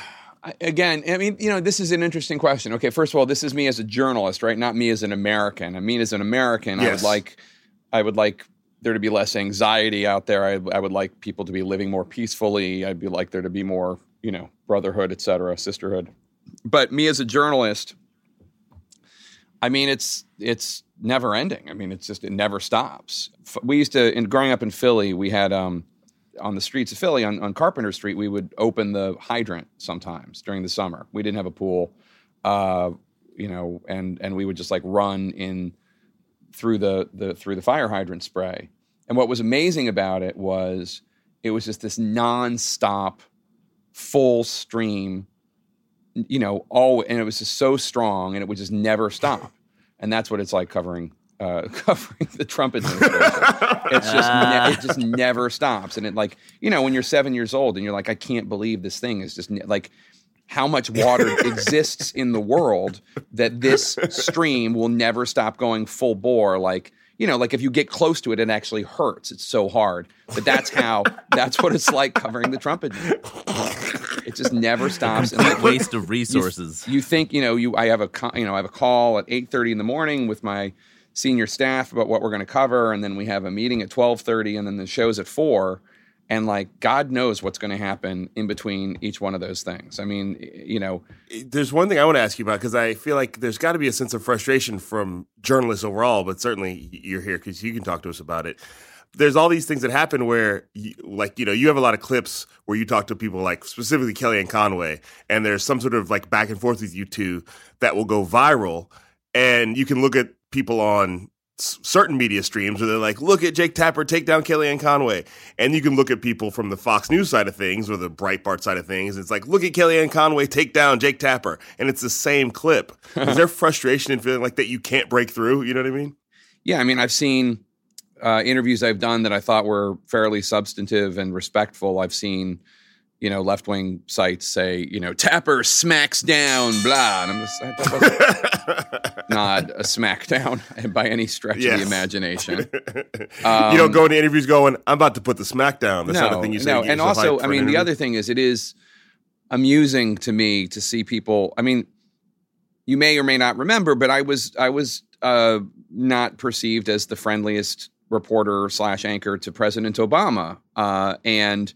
Again, I mean, you know, this is an interesting question. Okay, first of all, this is me as a journalist, right? Not me as an American. I mean, as an American, yes. I would like there to be less anxiety out there. I would like people to be living more peacefully. I'd be like there to be more, you know, brotherhood, et cetera, sisterhood. But me as a journalist, I mean, it's never ending. I mean, it's just, it never stops. We used to, growing up in Philly, we had, on the streets of Philly, on Carpenter Street, we would open the hydrant sometimes during the summer. We didn't have a pool, you know, and we would just like run in through the fire hydrant spray. And what was amazing about it was just this nonstop, full stream, you know, and it was just so strong, and it would just never stop. And that's what it's like covering the Trump administration. It just never stops. And it, like, you know, when you're 7 years old and you're like, I can't believe this thing is just like, how much water exists in the world that this stream will never stop going full bore. Like, you know, like if you get close to it, it actually hurts. It's so hard. But that's what it's like covering the Trump administration. It just never stops. And like, waste of resources. You think, you know, I have a call at 8:30 in the morning with my senior staff about what we're going to cover, and then we have a meeting at 12:30, and then the show's at 4:00, and like God knows what's going to happen in between each one of those things. I mean, you know, there's one thing I want to ask you about, because I feel like there's got to be a sense of frustration from journalists overall, but certainly you're here because you can talk to us about it. There's all these things that happen where, like, you know, you have a lot of clips where you talk to people, like specifically Kellyanne Conway, and there's some sort of like back and forth with you two that will go viral, and you can look at people on certain media streams where they're like, look at Jake Tapper take down Kellyanne Conway. And you can look at people from the Fox News side of things or the Breitbart side of things. It's like, look at Kellyanne Conway take down Jake Tapper. And it's the same clip. Is there frustration in feeling like that you can't break through? You know what I mean? Yeah. I mean, I've seen interviews I've done that I thought were fairly substantive and respectful. I've seen, you know, left-wing sites say, you know, Tapper smacks down, blah. And I'm just, that wasn't not a smackdown by any stretch yes. of the imagination. You don't go into interviews going, I'm about to put the smackdown. That's not the thing you say. No. And also, I mean, the other thing is, it is amusing to me to see people. I mean, you may or may not remember, but I was not perceived as the friendliest reporter / anchor to President Obama. And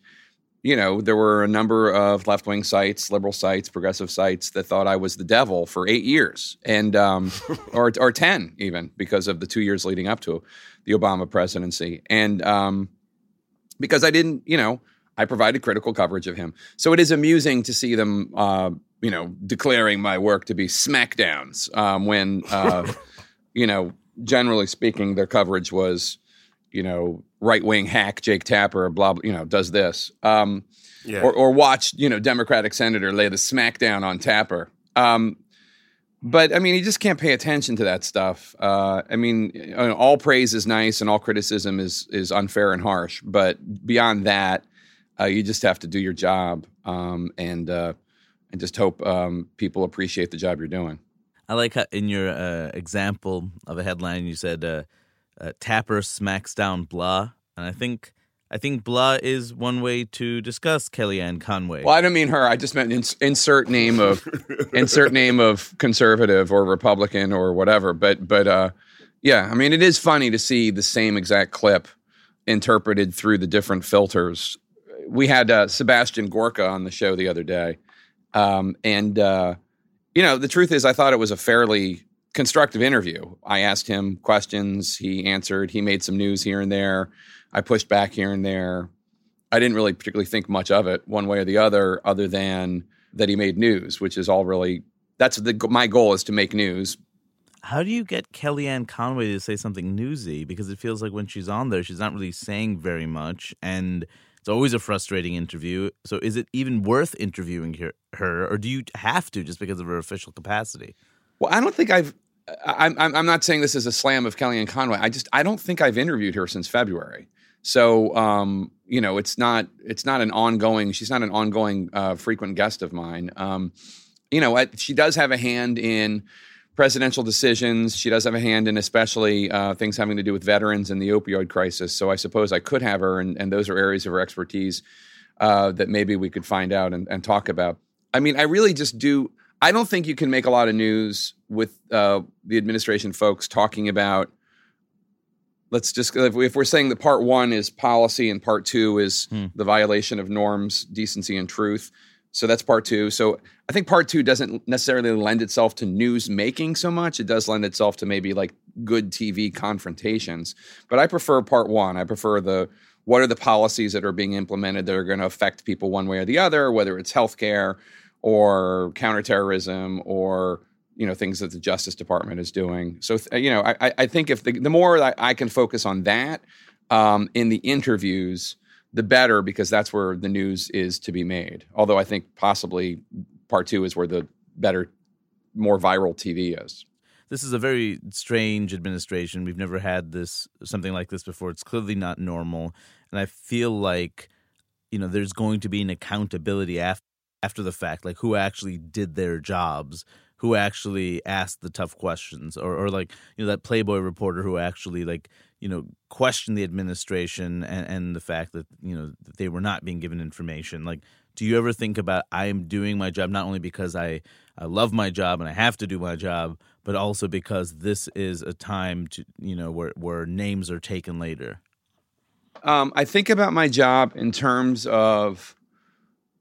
you know, there were a number of left-wing sites, liberal sites, progressive sites that thought I was the devil for 8 years, and or 10 even, because of the 2 years leading up to the Obama presidency, and because I didn't, you know, I provided critical coverage of him. So it is amusing to see them, you know, declaring my work to be smackdowns when, you know, generally speaking, their coverage was, you know, right-wing hack Jake Tapper, blah, blah, you know, does this. Yeah. Or watch, you know, Democratic senator lay the smackdown on Tapper. But, I mean, you just can't pay attention to that stuff. I mean, all praise is nice and all criticism is unfair and harsh. But beyond that, you just have to do your job and just hope people appreciate the job you're doing. I like how in your example of a headline you said Tapper smacks down blah, and I think blah is one way to discuss Kellyanne Conway. Well, I don't mean her. I just meant insert name of conservative or Republican or whatever. But yeah, I mean, it is funny to see the same exact clip interpreted through the different filters. We had Sebastian Gorka on the show the other day, and you know, the truth is, I thought it was a fairly constructive interview. I asked him questions. He answered. He made some news here and there. I pushed back here and there. I didn't really particularly think much of it one way or the other, other than that he made news, which is all really, that's my goal, is to make news. How do you get Kellyanne Conway to say something newsy? Because it feels like when she's on there, she's not really saying very much, and it's always a frustrating interview. So is it even worth interviewing her, or do you have to just because of her official capacity? Well, I don't think I'm not saying this is a slam of Kellyanne Conway. I don't think I've interviewed her since February. So, you know, she's not an ongoing frequent guest of mine. You know, she does have a hand in presidential decisions. She does have a hand in especially things having to do with veterans and the opioid crisis. So I suppose I could have her, and those are areas of her expertise that maybe we could find out and talk about. I mean, I really just do. I don't think you can make a lot of news with the administration folks talking about, let's just, if we're saying that part one is policy and part two is the violation of norms, decency, and truth. So that's part two. So I think part two doesn't necessarily lend itself to news making so much. It does lend itself to maybe like good TV confrontations. But I prefer part one. I prefer the, what are the policies that are being implemented that are going to affect people one way or the other, whether it's healthcare or counterterrorism or, you know, things that the Justice Department is doing. So, you know, I think if the more I can focus on that in the interviews, the better, because that's where the news is to be made. Although I think possibly part two is where the better, more viral TV is. This is a very strange administration. We've never had this, something like this before. It's clearly not normal. And I feel like, you know, there's going to be an accountability after the fact, like who actually did their jobs, who actually asked the tough questions, or like, you know, that Playboy reporter who actually, like, you know, questioned the administration and the fact that, you know, that they were not being given information. Like, do you ever think about, I am doing my job not only because I love my job and I have to do my job, but also because this is a time to, you know, where names are taken later? I think about my job in terms of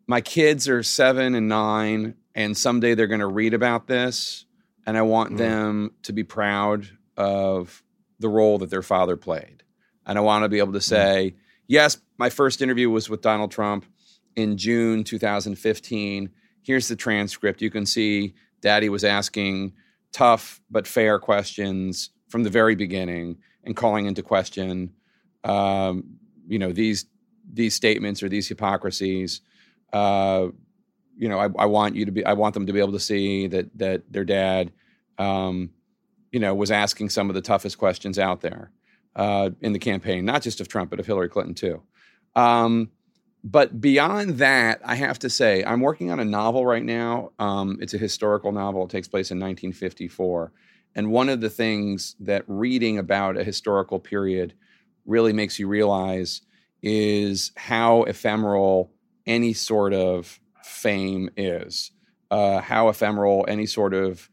my kids are 7 and 9, and someday they're going to read about this, and I want them to be proud of the role that their father played. And I want to be able to say, yes, my first interview was with Donald Trump in June 2015. Here's the transcript. You can see Daddy was asking tough but fair questions from the very beginning and calling into question, you know, these statements or these hypocrisies. You know, I want them to be able to see that their dad, you know, was asking some of the toughest questions out there in the campaign, not just of Trump, but of Hillary Clinton, too. But beyond that, I have to say, I'm working on a novel right now. It's a historical novel. It takes place in 1954. And one of the things that reading about a historical period really makes you realize is how ephemeral any sort of fame is, how ephemeral any sort of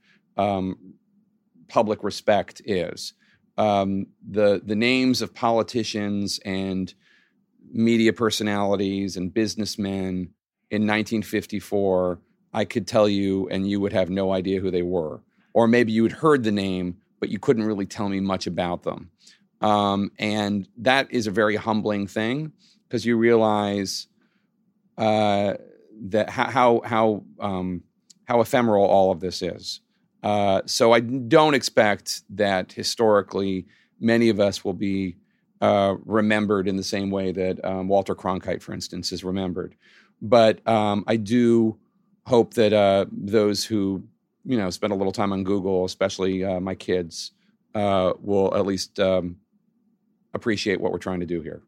public respect is. The names of politicians and media personalities and businessmen in 1954, I could tell you and you would have no idea who they were. Or maybe you had heard the name, but you couldn't really tell me much about them. And that is a very humbling thing, because you realize that how ephemeral all of this is. So I don't expect that historically many of us will be remembered in the same way that Walter Cronkite, for instance, is remembered. But I do hope that those who, you know, spend a little time on Google, especially my kids, will at least appreciate what we're trying to do here.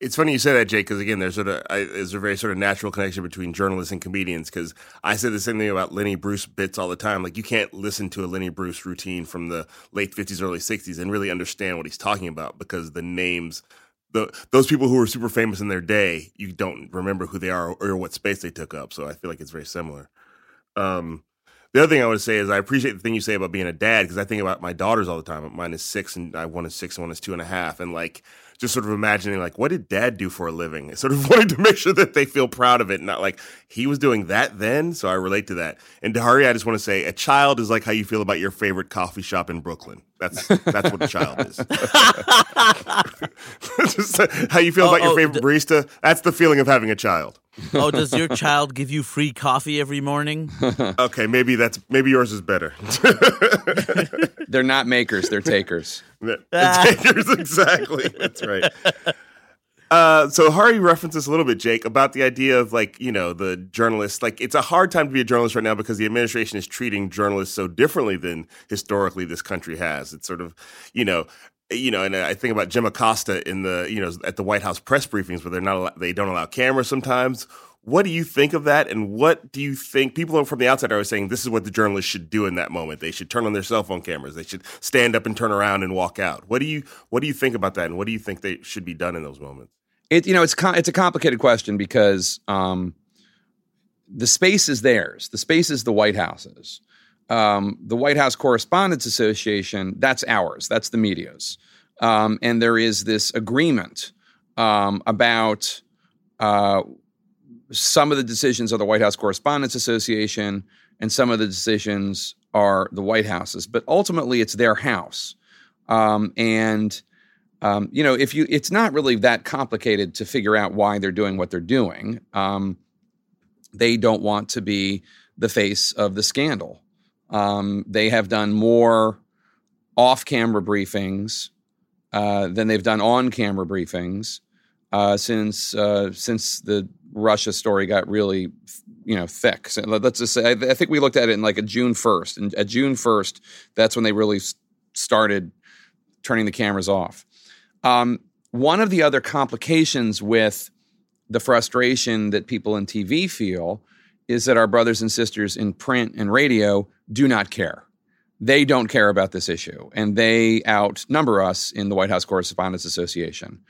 It's funny you say that, Jake, because again, there's a very sort of natural connection between journalists and comedians, because I say the same thing about Lenny Bruce bits all the time. Like, you can't listen to a Lenny Bruce routine from the late 50s, early 60s and really understand what he's talking about, because the names, those people who were super famous in their day, you don't remember who they are or what space they took up. So I feel like it's very similar. The other thing I would say is I appreciate the thing you say about being a dad, because I think about my daughters all the time. Mine is 6, and one is 6, and one is 2.5. And like, just sort of imagining, like, what did Dad do for a living? I sort of wanted to make sure that they feel proud of it, not like he was doing that then. So I relate to that. And to Hari, I just want to say, a child is like how you feel about your favorite coffee shop in Brooklyn. That's what a child is. Just how you feel about your favorite barista. That's the feeling of having a child. Oh, does your child give you free coffee every morning? Okay, maybe yours is better. They're not makers, they're takers. They're takers, exactly. That's right. So Hari references a little bit, Jake, about the idea of, like, you know, the journalists. Like, it's a hard time to be a journalist right now because the administration is treating journalists so differently than historically this country has. It's sort of, you know, and I think about Jim Acosta in the, you know, at the White House press briefings where they don't allow cameras sometimes. What do you think of that? And what do you think people from the outside are always saying? This is what the journalists should do in that moment. They should turn on their cell phone cameras. They should stand up and turn around and walk out. What do you think about that? And what do you think they should be done in those moments? It's a complicated question because the space is theirs. The space is the White House's. The White House Correspondents Association, that's ours. That's the media's. And there is this agreement about some of the decisions of the White House Correspondents Association and some of the decisions are the White House's. But ultimately, it's their house. It's not really that complicated to figure out why they're doing what they're doing. They don't want to be the face of the scandal. They have done more off-camera briefings than they've done on-camera briefings since the Russia story got really, thick. So let's just say I think we looked at it in like a June 1st, and at June 1st, that's when they really started turning the cameras off. One of the other complications with the frustration that people in TV feel is that our brothers and sisters in print and radio do not care. They don't care about this issue, and they outnumber us in the White House Correspondents Association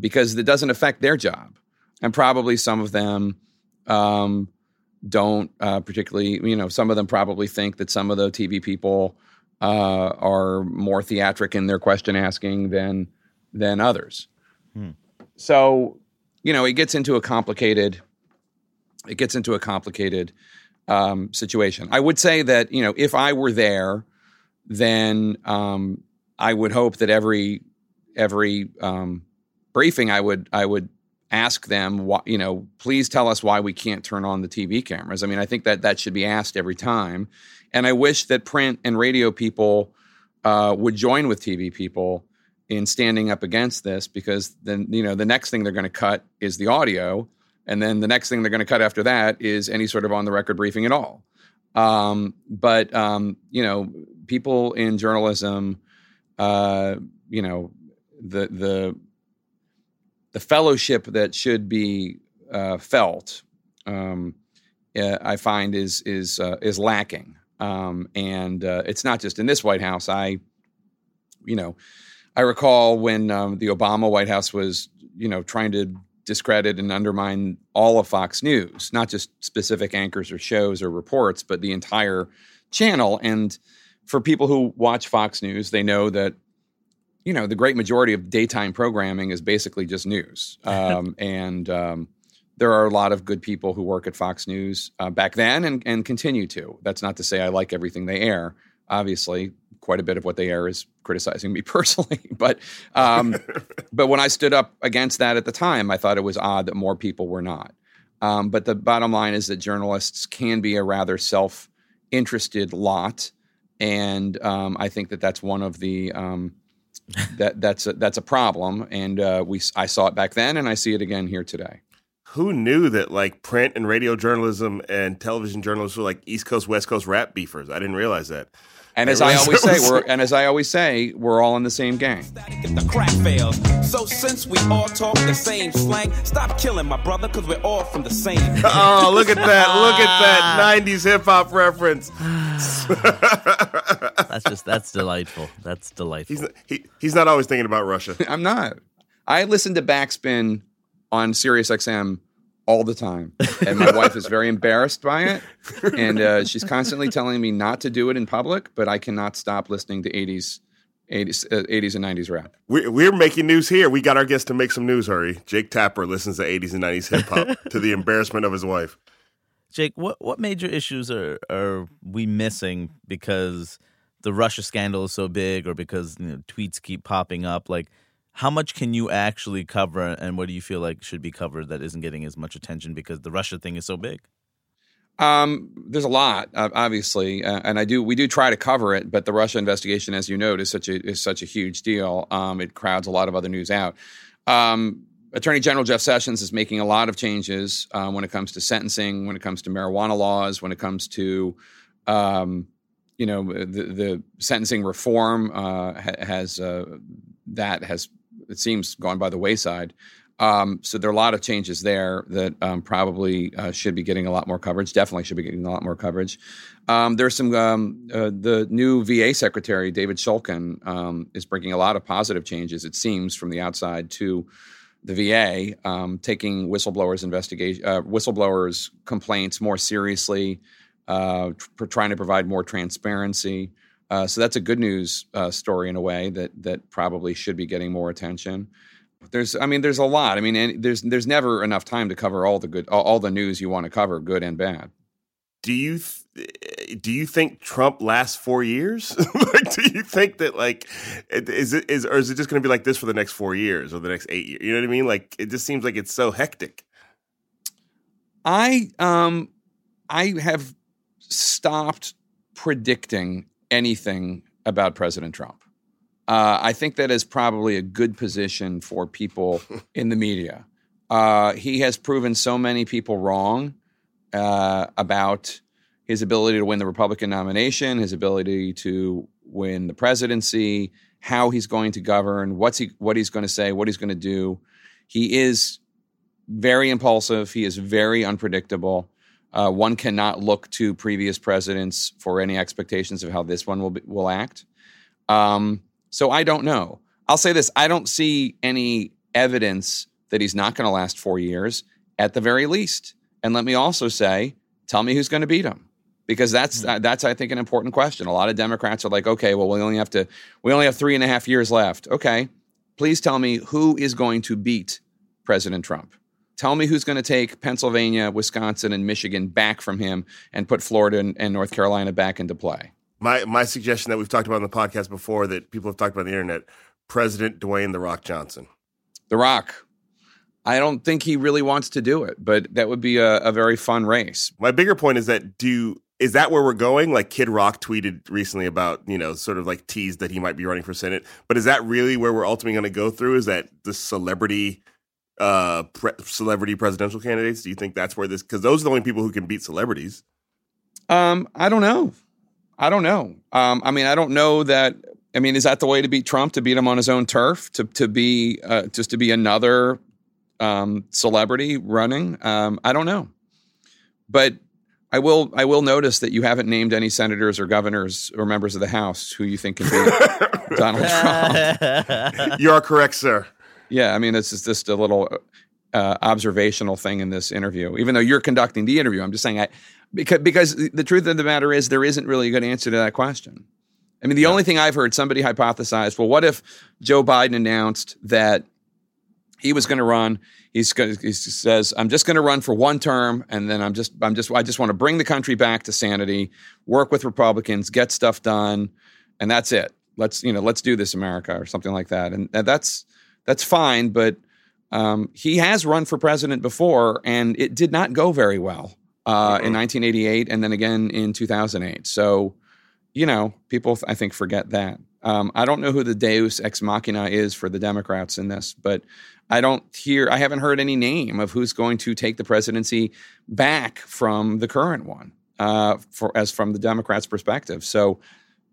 because it doesn't affect their job. And probably some of them don't particularly, some of them probably think that some of the TV people are more theatric in their question asking than others. Hmm. So, it gets into a complicated situation. I would say that, if I were there, then I would hope that every briefing I would ask them, why, please tell us why we can't turn on the TV cameras. I mean, I think that should be asked every time. And I wish that print and radio people would join with TV people in standing up against this, because then, the next thing they're going to cut is the audio. And then the next thing they're going to cut after that is any sort of on-the-record briefing at all. People in journalism, the fellowship that should be felt, I find is lacking. And it's not just in this White House. I recall when the Obama White House was, trying to discredit and undermine all of Fox News, not just specific anchors or shows or reports, but the entire channel. And for people who watch Fox News, they know that, the great majority of daytime programming is basically just news. There are a lot of good people who work at Fox News back then and continue to. That's not to say I like everything they air. Obviously, quite a bit of what they air is criticizing me personally. But when I stood up against that at the time, I thought it was odd that more people were not. But the bottom line is that journalists can be a rather self-interested lot. And I think that's one of the that's a problem. And I saw it back then, and I see it again here today. Who knew that print and radio journalism and television journalists were East Coast, West Coast rap beefers? I didn't realize that. And as I always say, we're all in the same gang. If the crack fails, so since we all talk the same slang, stop killing my brother because we're all from the same. Oh, look at that! Look at that '90s hip hop reference. That's delightful. That's delightful. He's not always thinking about Russia. I'm not. I listen to Backspin on SiriusXM all the time. And my wife is very embarrassed by it. And she's constantly telling me not to do it in public, but I cannot stop listening to 80s and 90s rap. We're making news here. We got our guests to make some news, Hari. Jake Tapper listens to 80s and 90s hip hop to the embarrassment of his wife. Jake, what major issues are we missing because the Russia scandal is so big or because tweets keep popping up? How much can you actually cover, and what do you feel like should be covered that isn't getting as much attention because the Russia thing is so big? There's a lot, obviously, and we do try to cover it, but the Russia investigation, as you note, is such a huge deal. It crowds a lot of other news out. Attorney General Jeff Sessions is making a lot of changes when it comes to sentencing, when it comes to marijuana laws, when it comes to the sentencing reform has. It seems gone by the wayside. So there are a lot of changes there that probably should be getting a lot more coverage, definitely should be getting a lot more coverage. There's some the new VA secretary, David Shulkin, is bringing a lot of positive changes, it seems, from the outside to the VA taking whistleblowers' complaints more seriously, trying to provide more transparency. So that's a good news story in a way that probably should be getting more attention. There's a lot. There's never enough time to cover all the good, all the news you want to cover, good and bad. Do you think Trump lasts 4 years? Do you think that is it just going to be like this for the next 4 years or the next 8 years? You know what I mean? Like, it just seems like it's so hectic. I have stopped predicting anything about President Trump. I think that is probably a good position for people in the media. He has proven so many people wrong about his ability to win the Republican nomination, his ability to win the presidency, how he's going to govern, what he's going to say, what he's going to do. He is very impulsive. He is very unpredictable. One cannot look to previous presidents for any expectations of how this one will act. So I don't know. I'll say this. I don't see any evidence that he's not going to last 4 years at the very least. And let me also say, tell me who's going to beat him, because that's I think, an important question. A lot of Democrats are like, okay, well, we only have 3.5 years left. Okay, please tell me who is going to beat President Trump. Tell me who's going to take Pennsylvania, Wisconsin, and Michigan back from him and put Florida and North Carolina back into play. My suggestion that we've talked about on the podcast before, that people have talked about on the internet, President Dwayne "The Rock" Johnson. The Rock. I don't think he really wants to do it, but that would be a very fun race. My bigger point is that is that where we're going? Like, Kid Rock tweeted recently about, sort of like teased that he might be running for Senate. But is that really where we're ultimately going to go through? Is that the celebrity presidential candidates? Do you think that's where this? Because those are the only people who can beat celebrities. I don't know. I don't know that. I mean, is that the way to beat Trump? To beat him on his own turf? To be another celebrity running? I don't know. But I will notice that you haven't named any senators or governors or members of the House who you think can beat Donald Trump. You are correct, sir. Yeah, this is just a little observational thing in this interview. Even though you're conducting the interview, I'm just saying Because the truth of the matter is, there isn't really a good answer to that question. The only thing I've heard, somebody hypothesized, well, what if Joe Biden announced that he was going to run? He says, "I'm just going to run for one term, and then I just want to bring the country back to sanity, work with Republicans, get stuff done, and that's it. Let's do this, America," or something like that. And that's fine, but he has run for president before, and it did not go very well. In 1988, and then again in 2008. So, people, I think, forget that. I don't know who the deus ex machina is for the Democrats in this, but I haven't heard any name of who's going to take the presidency back from the current one, from the Democrats' perspective. So,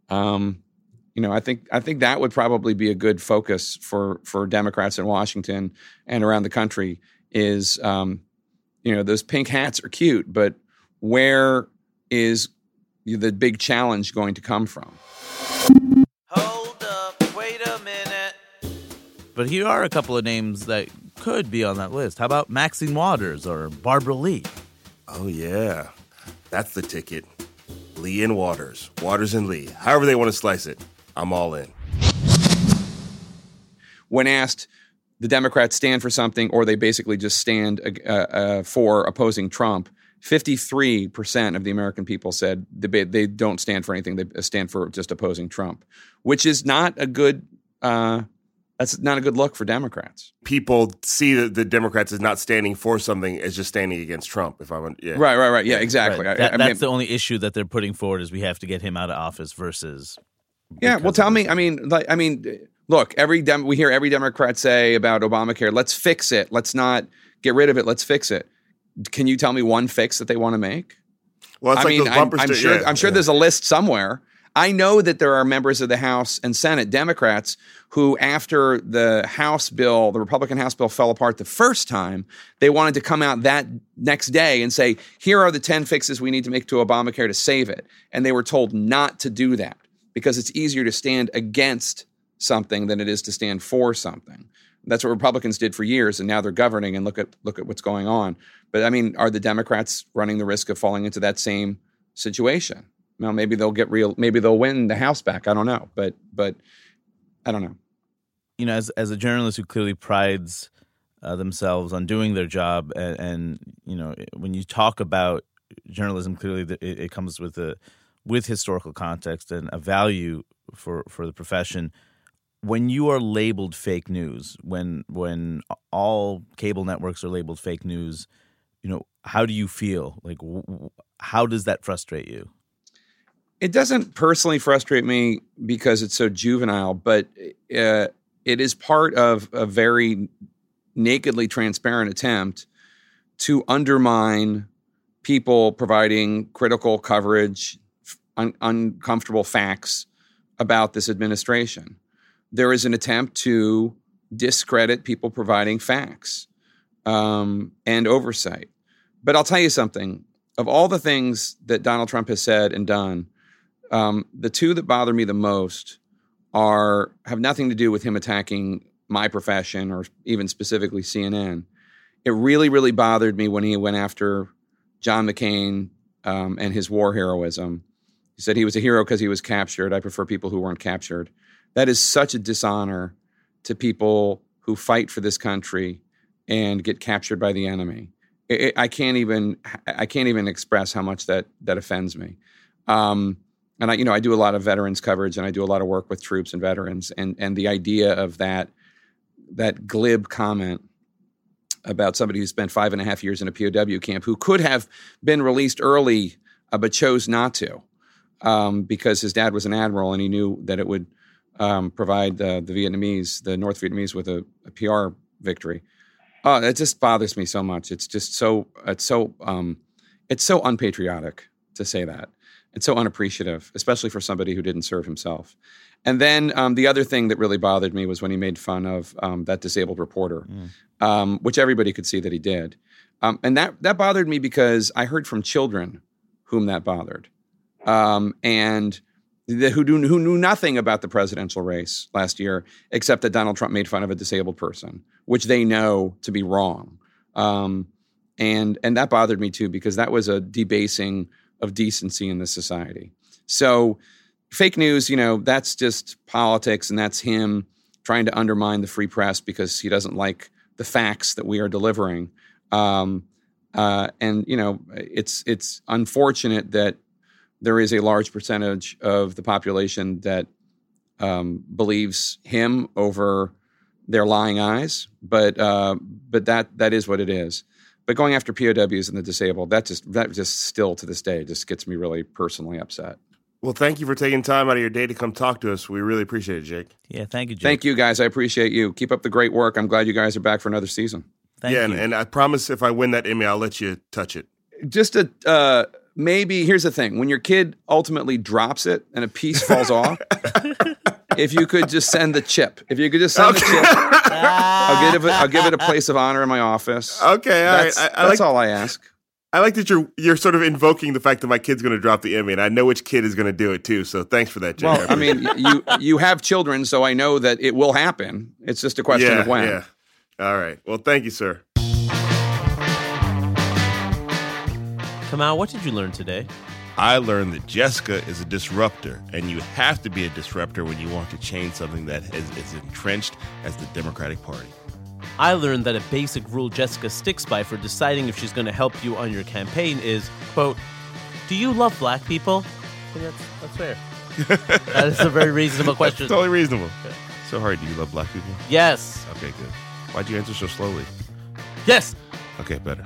I think that would probably be a good focus for Democrats in Washington and around the country is, those pink hats are cute, but where is the big challenge going to come from? Hold up, wait a minute. But here are a couple of names that could be on that list. How about Maxine Waters or Barbara Lee? Oh, yeah. That's the ticket. Lee and Waters. Waters and Lee. However they want to slice it, I'm all in. When asked, the Democrats stand for something, or they basically just stand for opposing Trump, 53% of the American people said they don't stand for anything; they stand for just opposing Trump, which is not a good. That's not a good look for Democrats. People see that the Democrats is not standing for something as just standing against Trump. If I'm right, yeah, exactly. Right. That's the only issue that they're putting forward is we have to get him out of office versus. Yeah, well, tell me. Look, we hear every Democrat say about Obamacare, let's fix it. Let's not get rid of it. Let's fix it. Can you tell me one fix that they want to make? Well, I'm sure there's a list somewhere. I know that there are members of the House and Senate, Democrats, who after the Republican House bill fell apart the first time, they wanted to come out that next day and say, here are the 10 fixes we need to make to Obamacare to save it. And they were told not to do that because it's easier to stand against something than it is to stand for something. That's what Republicans did for years, and now they're governing, and look at what's going on. But, I mean, are the Democrats running the risk of falling into that same situation? Now, maybe they'll get real. Maybe they'll win the House back. I don't know. But I don't know. You know, as a journalist who clearly prides themselves on doing their job, and you know, when you talk about journalism, clearly it comes with historical context and a value for the profession. When you are labeled fake news, when all cable networks are labeled fake news, you know, how do you feel? Like, how does that frustrate you? It doesn't personally frustrate me because it's so juvenile, but it is part of a very nakedly transparent attempt to undermine people providing critical coverage, uncomfortable facts about this administration. There is an attempt to discredit people providing facts and oversight. But I'll tell you something. Of all the things that Donald Trump has said and done, the two that bother me the most have nothing to do with him attacking my profession or even specifically CNN. It really, really bothered me when he went after John McCain and his war heroism. He said he was a hero because he was captured. I prefer people who weren't captured. That is such a dishonor to people who fight for this country and get captured by the enemy. I can't even express how much that offends me. And I do a lot of veterans coverage, and I do a lot of work with troops and veterans. And the idea of that glib comment about somebody who spent 5.5 years in a POW camp who could have been released early but chose not to because his dad was an admiral and he knew that it would provide the North Vietnamese with a PR victory. Oh, that just bothers me so much. It's just so unpatriotic to say that. It's so unappreciative, especially for somebody who didn't serve himself. And then the other thing that really bothered me was when he made fun of that disabled reporter, which everybody could see that he did. And that bothered me because I heard from children whom that bothered who knew nothing about the presidential race last year except that Donald Trump made fun of a disabled person, which they know to be wrong. And that bothered me, too, because that was a debasing of decency in this society. So fake news, you know, that's just politics, and that's him trying to undermine the free press because he doesn't like the facts that we are delivering. And, you know, it's unfortunate that there is a large percentage of the population that believes him over their lying eyes, but that is what it is. But going after POWs and the disabled, that just still to this day just gets me really personally upset. Well, thank you for taking time out of your day to come talk to us. We really appreciate it, Jake. Yeah, thank you, Jake. Thank you, guys. I appreciate you. Keep up the great work. I'm glad you guys are back for another season. Thank you. And I promise if I win that Emmy, I'll let you touch it. Just maybe, here's the thing. When your kid ultimately drops it and a piece falls off, if you could just send the chip. If you could just send the chip, I'll give it a place of honor in my office. Okay, all right. That's all I ask. I like that you're sort of invoking the fact that my kid's going to drop the Emmy, and I know which kid is going to do it too, so thanks for that, Jake. Well, I mean, you have children, so I know that it will happen. It's just a question of when. Yeah. All right. Well, thank you, sir. Kamau, what did you learn today? I learned that Jessica is a disruptor, and you have to be a disruptor when you want to change something that is entrenched as the Democratic Party. I learned that a basic rule Jessica sticks by for deciding if she's going to help you on your campaign is, quote, "Do you love black people?" I think that's fair. That is a very reasonable question. That's totally reasonable. Okay. So hard, do you love black people? Yes. Okay, good. Why'd you answer so slowly? Yes. Okay, better.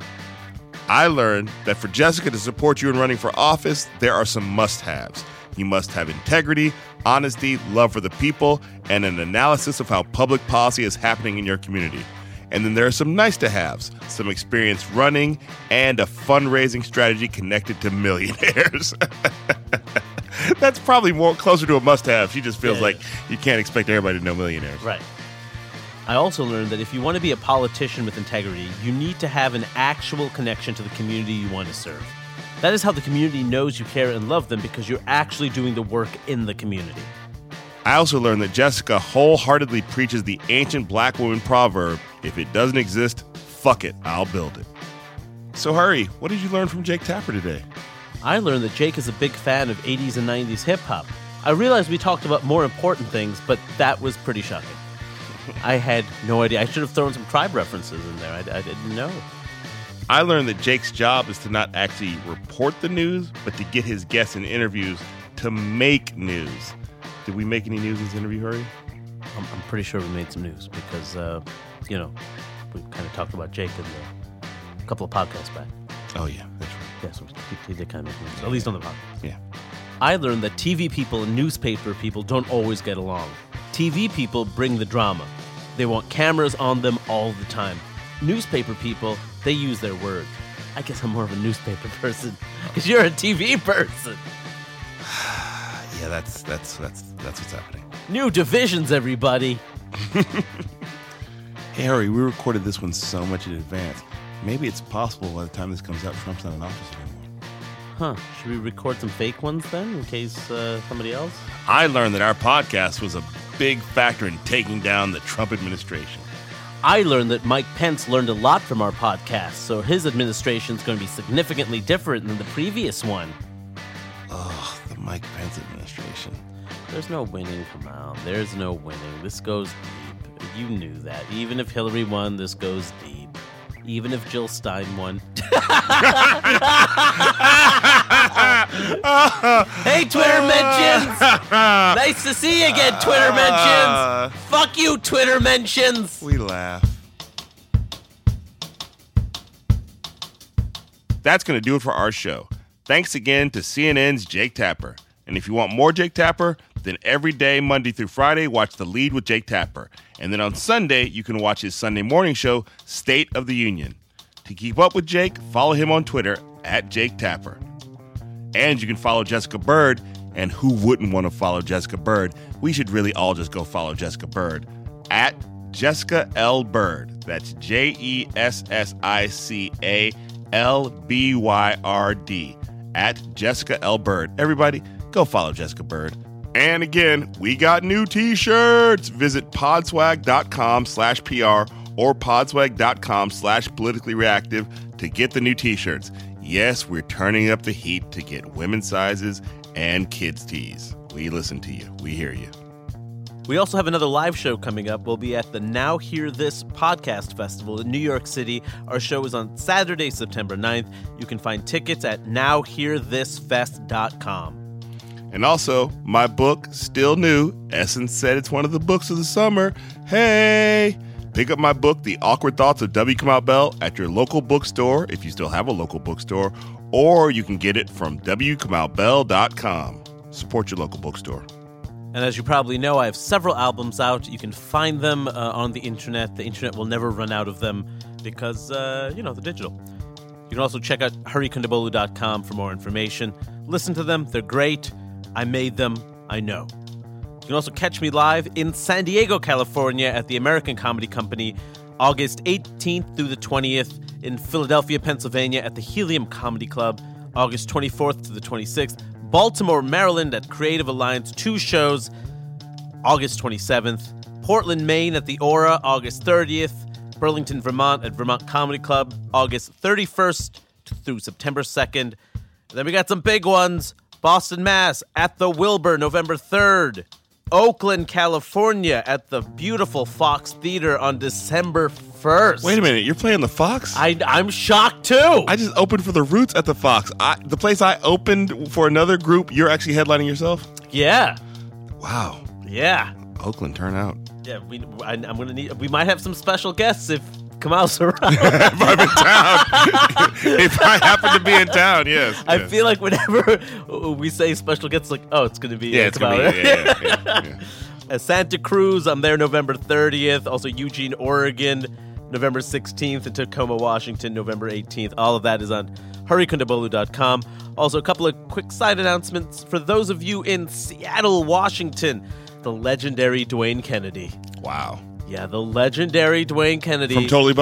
I learned that for Jessica to support you in running for office, there are some must-haves. You must have integrity, honesty, love for the people, and an analysis of how public policy is happening in your community. And then there are some nice-to-haves, some experience running, and a fundraising strategy connected to millionaires. That's probably more closer to a must-have. She just feels like you can't expect everybody to know millionaires. Right. I also learned that if you want to be a politician with integrity, you need to have an actual connection to the community you want to serve. That is how the community knows you care and love them, because you're actually doing the work in the community. I also learned that Jessica wholeheartedly preaches the ancient black woman proverb, if it doesn't exist, fuck it, I'll build it. So Hari, what did you learn from Jake Tapper today? I learned that Jake is a big fan of 80s and 90s hip-hop. I realized we talked about more important things, but that was pretty shocking. I had no idea. I should have thrown some Tribe references in there. I didn't know. I learned that Jake's job is to not actually report the news, but to get his guests in interviews to make news. Did we make any news in this interview, Hari? I'm pretty sure we made some news because, we kind of talked about Jake in a couple of podcasts back. Oh, yeah, that's right. Yes, he did kind of make news, at least on the podcast. Yeah. I learned that TV people and newspaper people don't always get along. TV people bring the drama. They want cameras on them all the time. Newspaper people, they use their words. I guess I'm more of a newspaper person because you're a TV person. Yeah, that's what's happening. New divisions, everybody. Hey, Hari, we recorded this one so much in advance. Maybe it's possible by the time this comes out, Trump's not in office anymore. Huh. Should we record some fake ones then in case somebody else? I learned that our podcast was a big factor in taking down the Trump administration. I learned that Mike Pence learned a lot from our podcast, so his administration's going to be significantly different than the previous one. Ugh, the Mike Pence administration. There's no winning, Kamau. There's no winning. This goes deep. You knew that. Even if Hillary won, this goes deep. Even if Jill Stein won. Hey, Twitter mentions! Nice to see you again, Twitter mentions! Fuck you, Twitter mentions! We laugh. That's going to do it for our show. Thanks again to CNN's Jake Tapper. And if you want more Jake Tapper, then every day, Monday through Friday, watch The Lead with Jake Tapper. And then on Sunday, you can watch his Sunday morning show, State of the Union. To keep up with Jake, follow him on Twitter, @Jake Tapper. And you can follow Jessica Byrd. And who wouldn't want to follow Jessica Byrd? We should really all just go follow Jessica Byrd. @JessicaLByrd. That's JESSICALBYRD. @JessicaLByrd. Everybody, go follow Jessica Byrd. And again, we got new t-shirts. Visit podswag.com/PR or podswag.com/politicallyreactive to get the new t-shirts. Yes, we're turning up the heat to get women's sizes and kids' tees. We listen to you. We hear you. We also have another live show coming up. We'll be at the Now Hear This Podcast Festival in New York City. Our show is on Saturday, September 9th. You can find tickets at nowhearthisfest.com. And also, my book, still new. Essence said it's one of the books of the summer. Hey! Pick up my book, The Awkward Thoughts of W. Kamau Bell, at your local bookstore, if you still have a local bookstore, or you can get it from wkamaubell.com. Support your local bookstore. And as you probably know, I have several albums out. You can find them on the internet. The internet will never run out of them because, they're digital. You can also check out harikondabolu.com for more information. Listen to them. They're great. I made them. I know. You can also catch me live in San Diego, California at the American Comedy Company, August 18th through the 20th, in Philadelphia, Pennsylvania at the Helium Comedy Club, August 24th to the 26th, Baltimore, Maryland at Creative Alliance, 2 shows, August 27th, Portland, Maine at the Aura, August 30th, Burlington, Vermont at Vermont Comedy Club, August 31st through September 2nd. Then we got some big ones, Boston, Mass at the Wilbur, November 3rd. Oakland, California at the beautiful Fox Theater on December 1st. Wait a minute, you're playing the Fox? I'm shocked too. I just opened for the Roots at the Fox. The place I opened for another group, you're actually headlining yourself? Yeah. Wow. Yeah. Oakland, turn out. Yeah, I'm going to need. We might have some special guests if Kamau's around. If I'm in town. If I happen to be in town, yes. I feel like whenever we say special guests, like, oh, it's going to be Kamau. Santa Cruz, I'm there November 30th. Also Eugene, Oregon, November 16th. And Tacoma, Washington, November 18th. All of that is on harikondabolu.com. Also, a couple of quick side announcements. For those of you in Seattle, Washington, the legendary Dwayne Kennedy. Wow. Yeah, the legendary Dwayne Kennedy. From Totally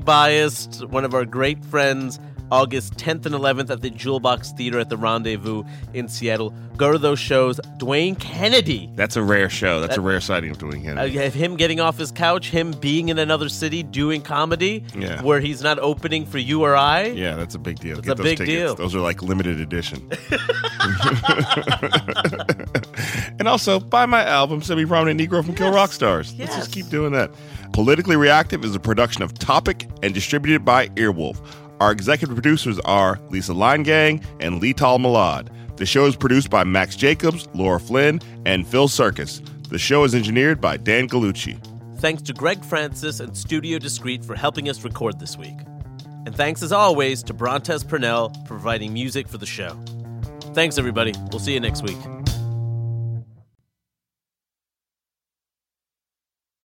Biased. One of our great friends. August 10th and 11th at the Jewel Box Theater at the Rendezvous in Seattle. Go to those shows. Dwayne Kennedy. That's a rare show. That's a rare sighting of Dwayne Kennedy. Him getting off his couch, him being in another city doing comedy where he's not opening for you or I. Yeah, that's a big deal. That's Get those tickets. Those are like limited edition. And also, buy my album, Semi-Prominent Negro from Kill Rock Stars. Yes. Let's just keep doing that. Politically Reactive is a production of Topic and distributed by Earwolf. Our executive producers are Lisa Linegang and Leetal Malad. The show is produced by Max Jacobs, Laura Flynn, and Phil Circus. The show is engineered by Dan Gallucci. Thanks to Greg Francis and Studio Discreet for helping us record this week. And thanks, as always, to Brontez Purnell for providing music for the show. Thanks, everybody. We'll see you next week.